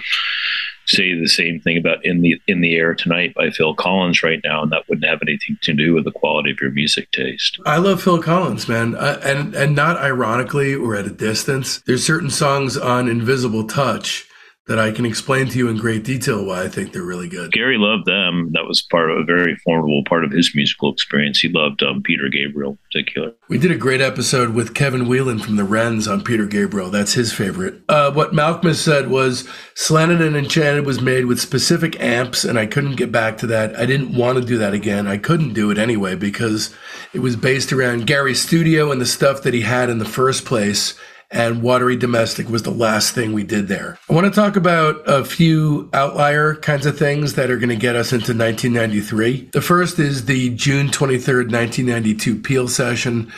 say the same thing about In the Air Tonight by Phil Collins right now, and that wouldn't have anything to do with the quality of your music taste. I love Phil Collins, man, and not ironically or at a distance. There's certain songs on Invisible Touch that I can explain to you in great detail why I think they're really good. Gary loved them. That was part of a very formidable part of his musical experience. He loved Peter Gabriel in particular. We did a great episode with Kevin Whelan from the Wrens on Peter Gabriel. That's his favorite. What Malkmus said was, Slanted and Enchanted was made with specific amps, and I couldn't get back to that. I didn't want to do that again. I couldn't do it anyway because it was based around Gary's studio and the stuff that he had in the first place. And Watery Domestic was the last thing we did there. I want to talk about a few outlier kinds of things that are going to get us into 1993. The first is the June 23rd, 1992 Peel session,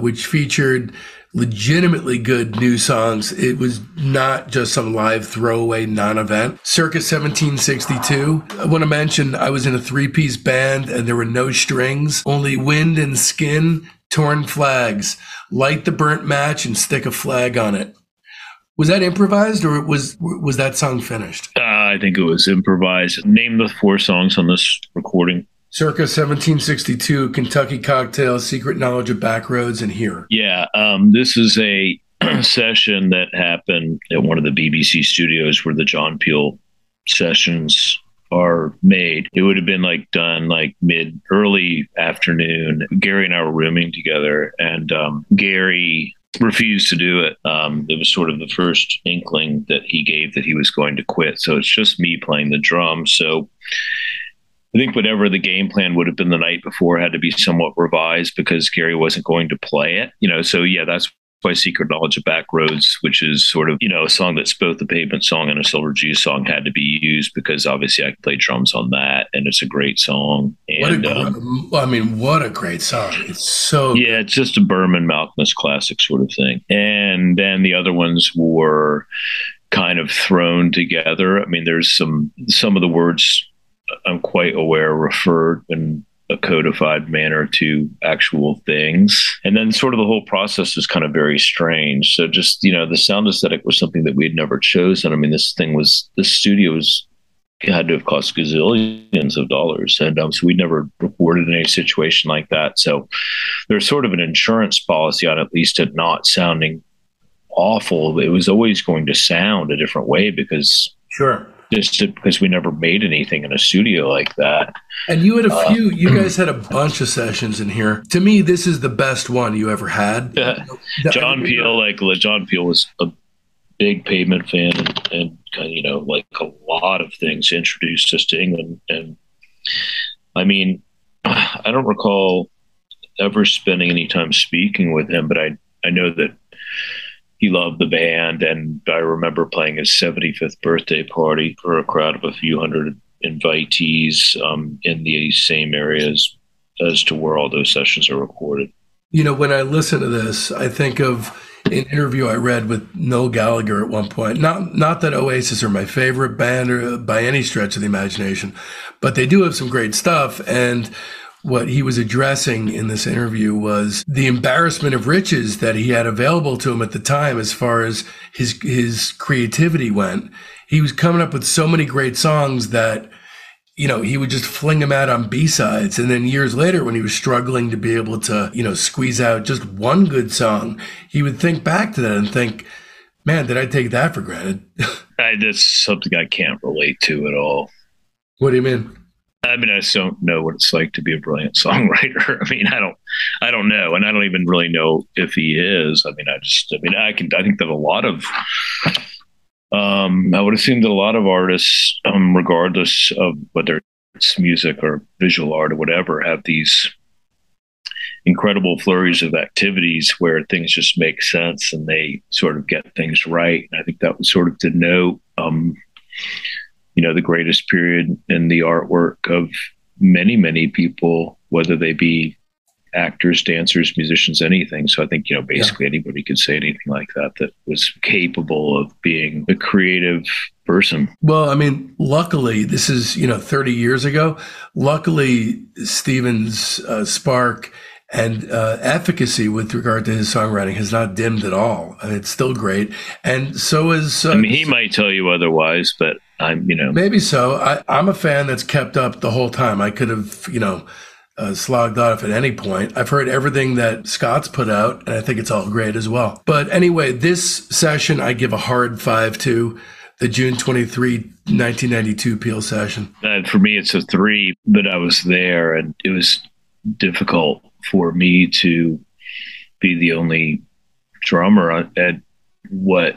which featured legitimately good new songs. It was not just some live throwaway non-event. Circus 1762. I want to mention I was in a three-piece band and there were no strings, only wind and skin, torn flags. Light the burnt match and stick a flag on it. Was that improvised or was that song finished? I think it was improvised. Name the four songs on this recording. Circa 1762, Kentucky Cocktail, Secret Knowledge of Backroads, and Here. Yeah, this is a session that happened at one of the BBC studios where the John Peel sessions are made. It would have been done early afternoon. Gary and I were rooming together, and Gary refused to do it. It was sort of the first inkling that he gave that he was going to quit. So it's just me playing the drums. So I think whatever the game plan would have been the night before had to be somewhat revised because Gary wasn't going to play it. You know, so yeah, that's by Secret Knowledge of Backroads, which is sort of, you know, a song that's both a Pavement song and a Silver Jews song, had to be used because obviously I play drums on that and it's a great song. And what a great song. It's so good. Yeah, it's just a Berman Malkmus classic sort of thing. And then the other ones were kind of thrown together. I mean, there's some of the words I'm quite aware referred and a codified manner to actual things. And then sort of the whole process was kind of very strange. So just, you know, the sound aesthetic was something that we had never chosen. I mean, this studio had to have cost gazillions of dollars. And so we'd never recorded in a situation like that. So there's sort of an insurance policy on at least it not sounding awful. It was always going to sound a different way because sure. Just because we never made anything in a studio like that. And you had a few, you guys had a bunch of sessions in here. To me, this is the best one you ever had. John Peel was a big Pavement fan and you know, like a lot of things introduced us to England. And I mean, I don't recall ever spending any time speaking with him, but I know that he loved the band, and I remember playing his 75th birthday party for a crowd of a few hundred invitees in the same areas as to where all those sessions are recorded. You know, when I listen to this, I think of an interview I read with Noel Gallagher at one point. Not that Oasis are my favorite band or by any stretch of the imagination, but they do have some great stuff. And what he was addressing in this interview was the embarrassment of riches that he had available to him at the time as far as his creativity went. He was coming up with so many great songs that, you know, he would just fling them out on B-sides. And then years later, when he was struggling to be able to, you know, squeeze out just one good song, he would think back to that and think, man, did I take that for granted? That's something I can't relate to at all. What do you mean? I mean, I just don't know what it's like to be a brilliant songwriter. I mean, I don't know. And I don't even really know if he is. I mean, I think that a lot of, I would assume that a lot of artists, regardless of what their arts, music or visual art or whatever, have these incredible flurries of activities where things just make sense and they sort of get things right. And I think that was sort of to note, you know, the greatest period in the artwork of many, many people, whether they be actors, dancers, musicians, anything. So I think, you know, basically anybody could say anything like that that was capable of being a creative person. Well, I mean, luckily, this is, you know, 30 years ago. Luckily, Stephen's spark and efficacy with regard to his songwriting has not dimmed at all. It's still great. And so is... I mean, he might tell you otherwise, but I'm, you know... Maybe so. I'm a fan that's kept up the whole time. I could have, you know... slogged off at any point. I've heard everything that Scott's put out, and I think it's all great as well. But anyway, this session, I give a hard 5 to the June 23, 1992 Peel session. And for me, it's a 3, but I was there, and it was difficult for me to be the only drummer at what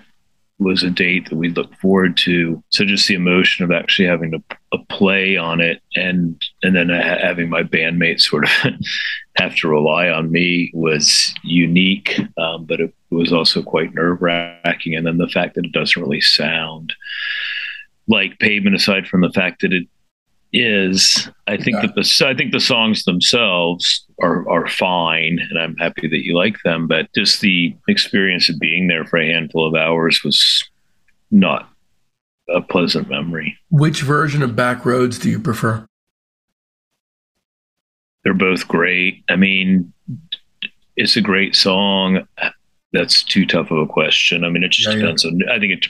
was a date that we looked forward to. So just the emotion of actually having a play on it, and then having my bandmates sort of have to rely on me was unique, but it was also quite nerve-wracking. And then the fact that it doesn't really sound like Pavement, aside from the fact that it is, I think that I think the songs themselves are fine, and I'm happy that you like them, but just the experience of being there for a handful of hours was not a pleasant memory. Which version of Back Roads do you prefer? They're both great. I mean, it's a great song. That's too tough of a question. I mean, it just depends on. I think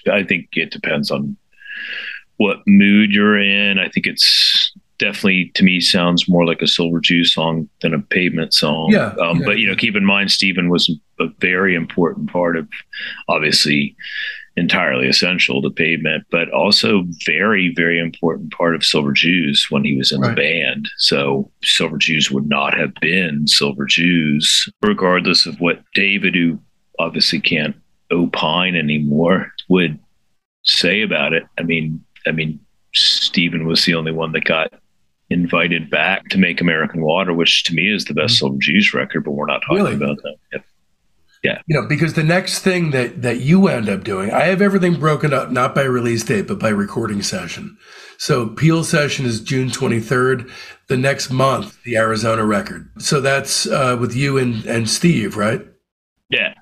it depends on what mood you're in. I think it's definitely, to me, sounds more like a Silver Jews song than a Pavement song. But, you know, keep in mind, Stephen was a very important part of, obviously, entirely essential to Pavement, but also very, very important part of Silver Jews when he was in the band. So Silver Jews would not have been Silver Jews, regardless of what David, who obviously can't opine anymore, would say about it. I mean, Stephen was the only one that got invited back to make American Water, which to me is the best Silver Jews record, but we're not talking about that. Yeah. You know, because the next thing that you end up doing, I have everything broken up, not by release date, but by recording session. So Peel session is June 23rd. The next month, the Arizona record. So that's with you and Steve, right? Yeah.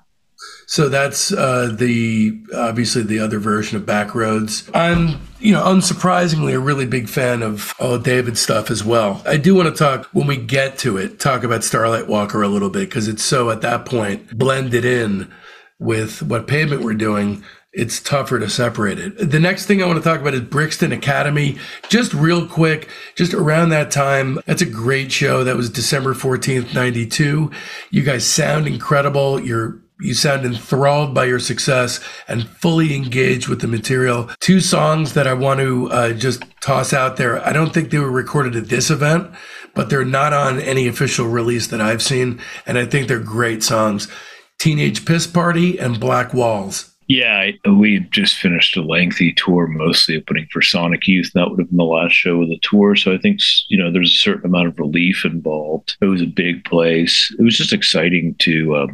So that's obviously the other version of Back Roads. I'm, you know, unsurprisingly a really big fan of all David's stuff as well. I do want to talk, when we get to it, talk about Starlight Walker a little bit, because it's so, at that point, blended in with what Pavement were doing. It's tougher to separate it. The next thing I want to talk about is Brixton Academy. Just real quick, just around that time, that's a great show. That was December 14th, 92. You guys sound incredible. You sound enthralled by your success and fully engaged with the material. 2 songs that I want to just toss out there. I don't think they were recorded at this event, but they're not on any official release that I've seen. And I think they're great songs. Teenage Piss Party and Black Walls. Yeah, we just finished a lengthy tour, mostly opening for Sonic Youth. That would have been the last show of the tour. So I think, you know, there's a certain amount of relief involved. It was a big place. It was just exciting to...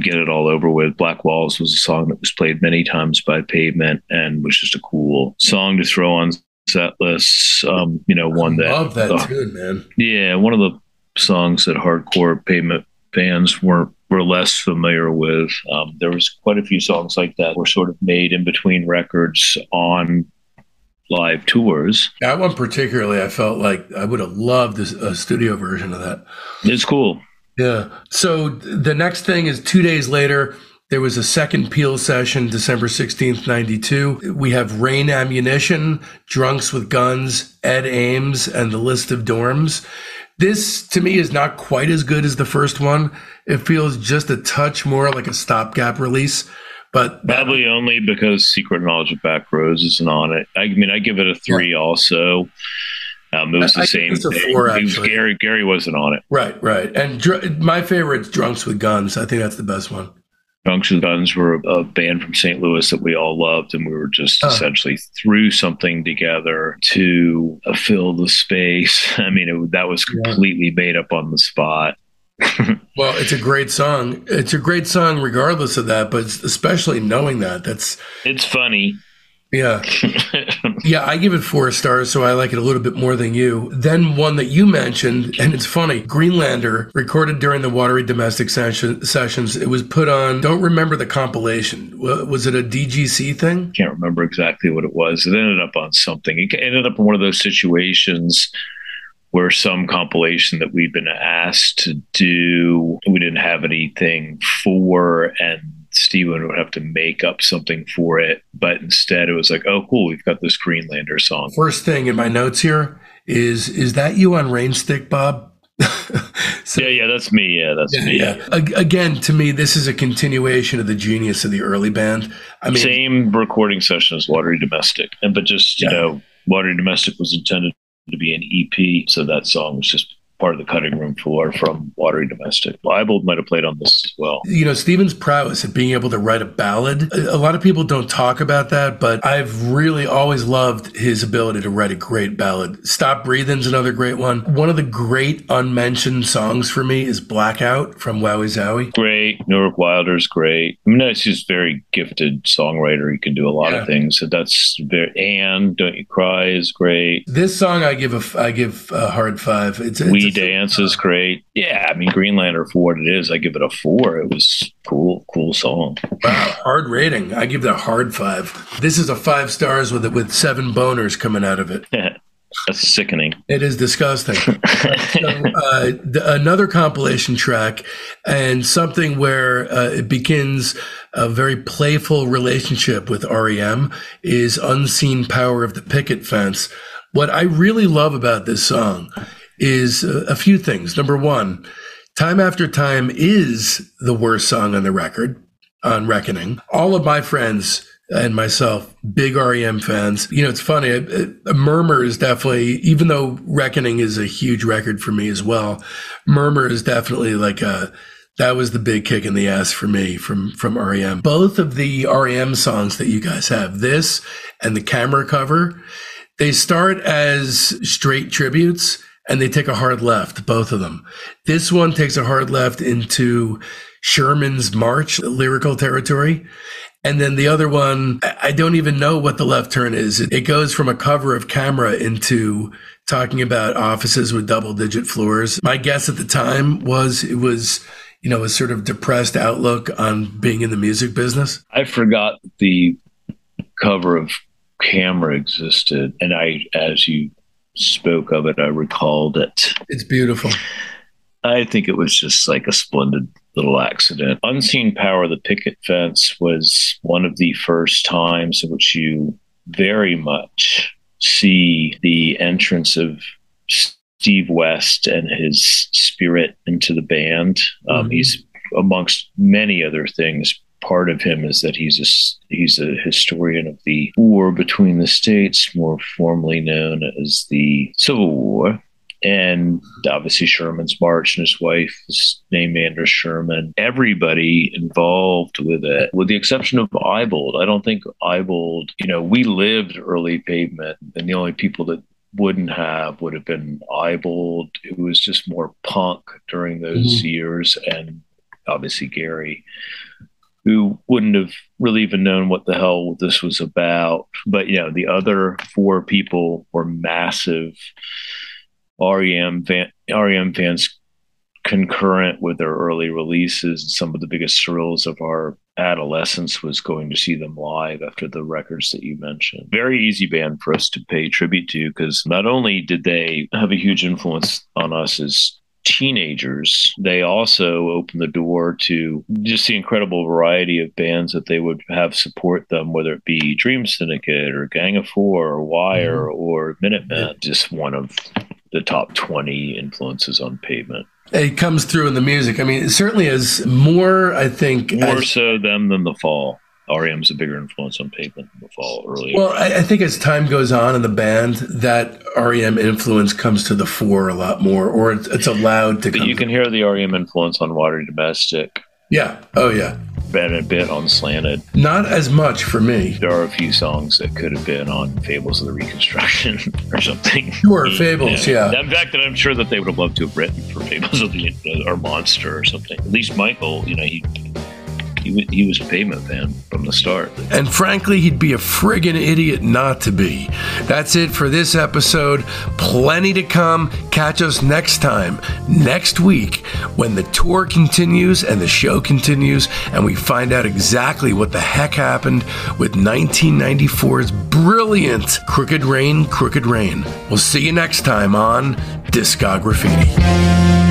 get it all over with. Black Walls was a song that was played many times by Pavement and was just a cool song to throw on set lists. You know, one that I love that tune, man. Yeah, one of the songs that hardcore Pavement fans were less familiar with. There was quite a few songs like that were sort of made in between records on live tours. That one particularly, I felt like I would have loved a studio version of that. It's cool. Yeah. So the next thing is 2 days later, there was a second Peel session, December 16th, 92. We have Rain Ammunition, Drunks with Guns, Ed Ames, and The List of Dorms. This, to me, is not quite as good as the first one. It feels just a touch more like a stopgap release. But probably only because Secret Knowledge of Back Roads isn't on it. I mean, I give it a 3 also. It was the same thing. 4, Gary wasn't on it. Right. And my favorite is Drunks with Guns. I think that's the best one. Junction Guns were a band from St. Louis that we all loved, and we were just essentially threw something together to fill the space. I mean, that was completely made up on the spot. Well, it's a great song. It's a great song regardless of that, but especially knowing that. It's funny. Yeah. Yeah, I give it 4 stars, so I like it a little bit more than you. Then one that you mentioned, and it's funny, Greenlander, recorded during the Watery Domestic sessions. It was put on, don't remember the compilation. Was it a DGC thing? Can't remember exactly what it was. It ended up on something. It ended up in one of those situations where some compilation that we'd been asked to do, we didn't have anything for, and Steven would have to make up something for it. But instead it was like, oh, cool, we've got this Greenlander song. First thing in my notes here is that you on Rainstick, Bob? So, yeah, that's me. Yeah, that's me. Yeah. Again, to me, this is a continuation of the genius of the early band. I mean, same recording session as Watery Domestic. But Watery Domestic was intended to be an EP, so that song was just part of the cutting room floor from Watery Domestic. Ibold might have played on this as well. Stephen's prowess at being able to write a ballad, a lot of people don't talk about that, but I've really always loved his ability to write a great ballad. Stop Breathing's another great one. One of the great unmentioned songs for me is Blackout from Wowie Zowie. Great. Newark Wilder's great. I mean, he's just a very gifted songwriter. He can do a lot of things. So that's very, and Don't You Cry is great. This song I give a hard 5. It's Dance is great. Yeah, I mean, Greenlander, for what it is, I give it a 4. It was cool song. Wow, hard rating. I give that a hard 5. This is a 5 stars with 7 boners coming out of it. That's sickening. It is disgusting. Another compilation track, and something where it begins a very playful relationship with REM, is Unseen Power of the Picket Fence. What I really love about this song is a few things. Number one, Time After Time is the worst song on the record, on Reckoning. All of my friends and myself, big REM fans. It's funny, Murmur is definitely, even though Reckoning is a huge record for me as well, Murmur is definitely that was the big kick in the ass for me from REM. Both of the REM songs that you guys have, this and the Camera Cover, they start as straight tributes, and they take a hard left, both of them. This one takes a hard left into Sherman's March, lyrical territory. And then the other one, I don't even know what the left turn is. It goes from a cover of Camera into talking about offices with double-digit floors. My guess at the time was it was, a sort of depressed outlook on being in the music business. I forgot the cover of Camera existed. And as you spoke of it, I recalled it. It's beautiful. I think it was just like a splendid little accident. Unseen Power of the Picket Fence was one of the first times in which you very much see the entrance of Steve West and his spirit into the band. He's, amongst many other things, part of him is that he's a historian of the war between the states, more formally known as the Civil War. And obviously Sherman's March and his wife is named Andrew Sherman. Everybody involved with it, with the exception of Ibold. I don't think Ibold, we lived early Pavement, and the only people that wouldn't have would have been Ibold. It was just more punk during those years, and obviously Gary, who wouldn't have really even known what the hell this was about. But, the other 4 people were massive REM fans, concurrent with their early releases. And some of the biggest thrills of our adolescence was going to see them live after the records that you mentioned. Very easy band for us to pay tribute to, because not only did they have a huge influence on us as teenagers, they also opened the door to just the incredible variety of bands that they would have support them, whether it be Dream Syndicate or Gang of Four or Wire or Minutemen. Just one of the top 20 influences on Pavement. It comes through in the music. I mean, it certainly is more so them than The Fall. REM's a bigger influence on Pavement than The Fall earlier. Well, I think as time goes on in the band, that REM influence comes to the fore a lot more, or it's allowed to come. But you can hear the REM influence on Watery Domestic. Yeah. Oh, yeah. been a bit on Slanted. Not as much for me. There are a few songs that could have been on Fables of the Reconstruction or something. Sure, Fables, yeah. In fact, that I'm sure that they would have loved to have written for Fables of the or Monster or something. At least Michael, you know, he was a Pavement fan from the start. And frankly, he'd be a friggin' idiot not to be. That's it for this episode. Plenty to come. Catch us next time, next week, when the tour continues and the show continues, and we find out exactly what the heck happened with 1994's brilliant Crooked Rain, Crooked Rain. We'll see you next time on Discograffiti.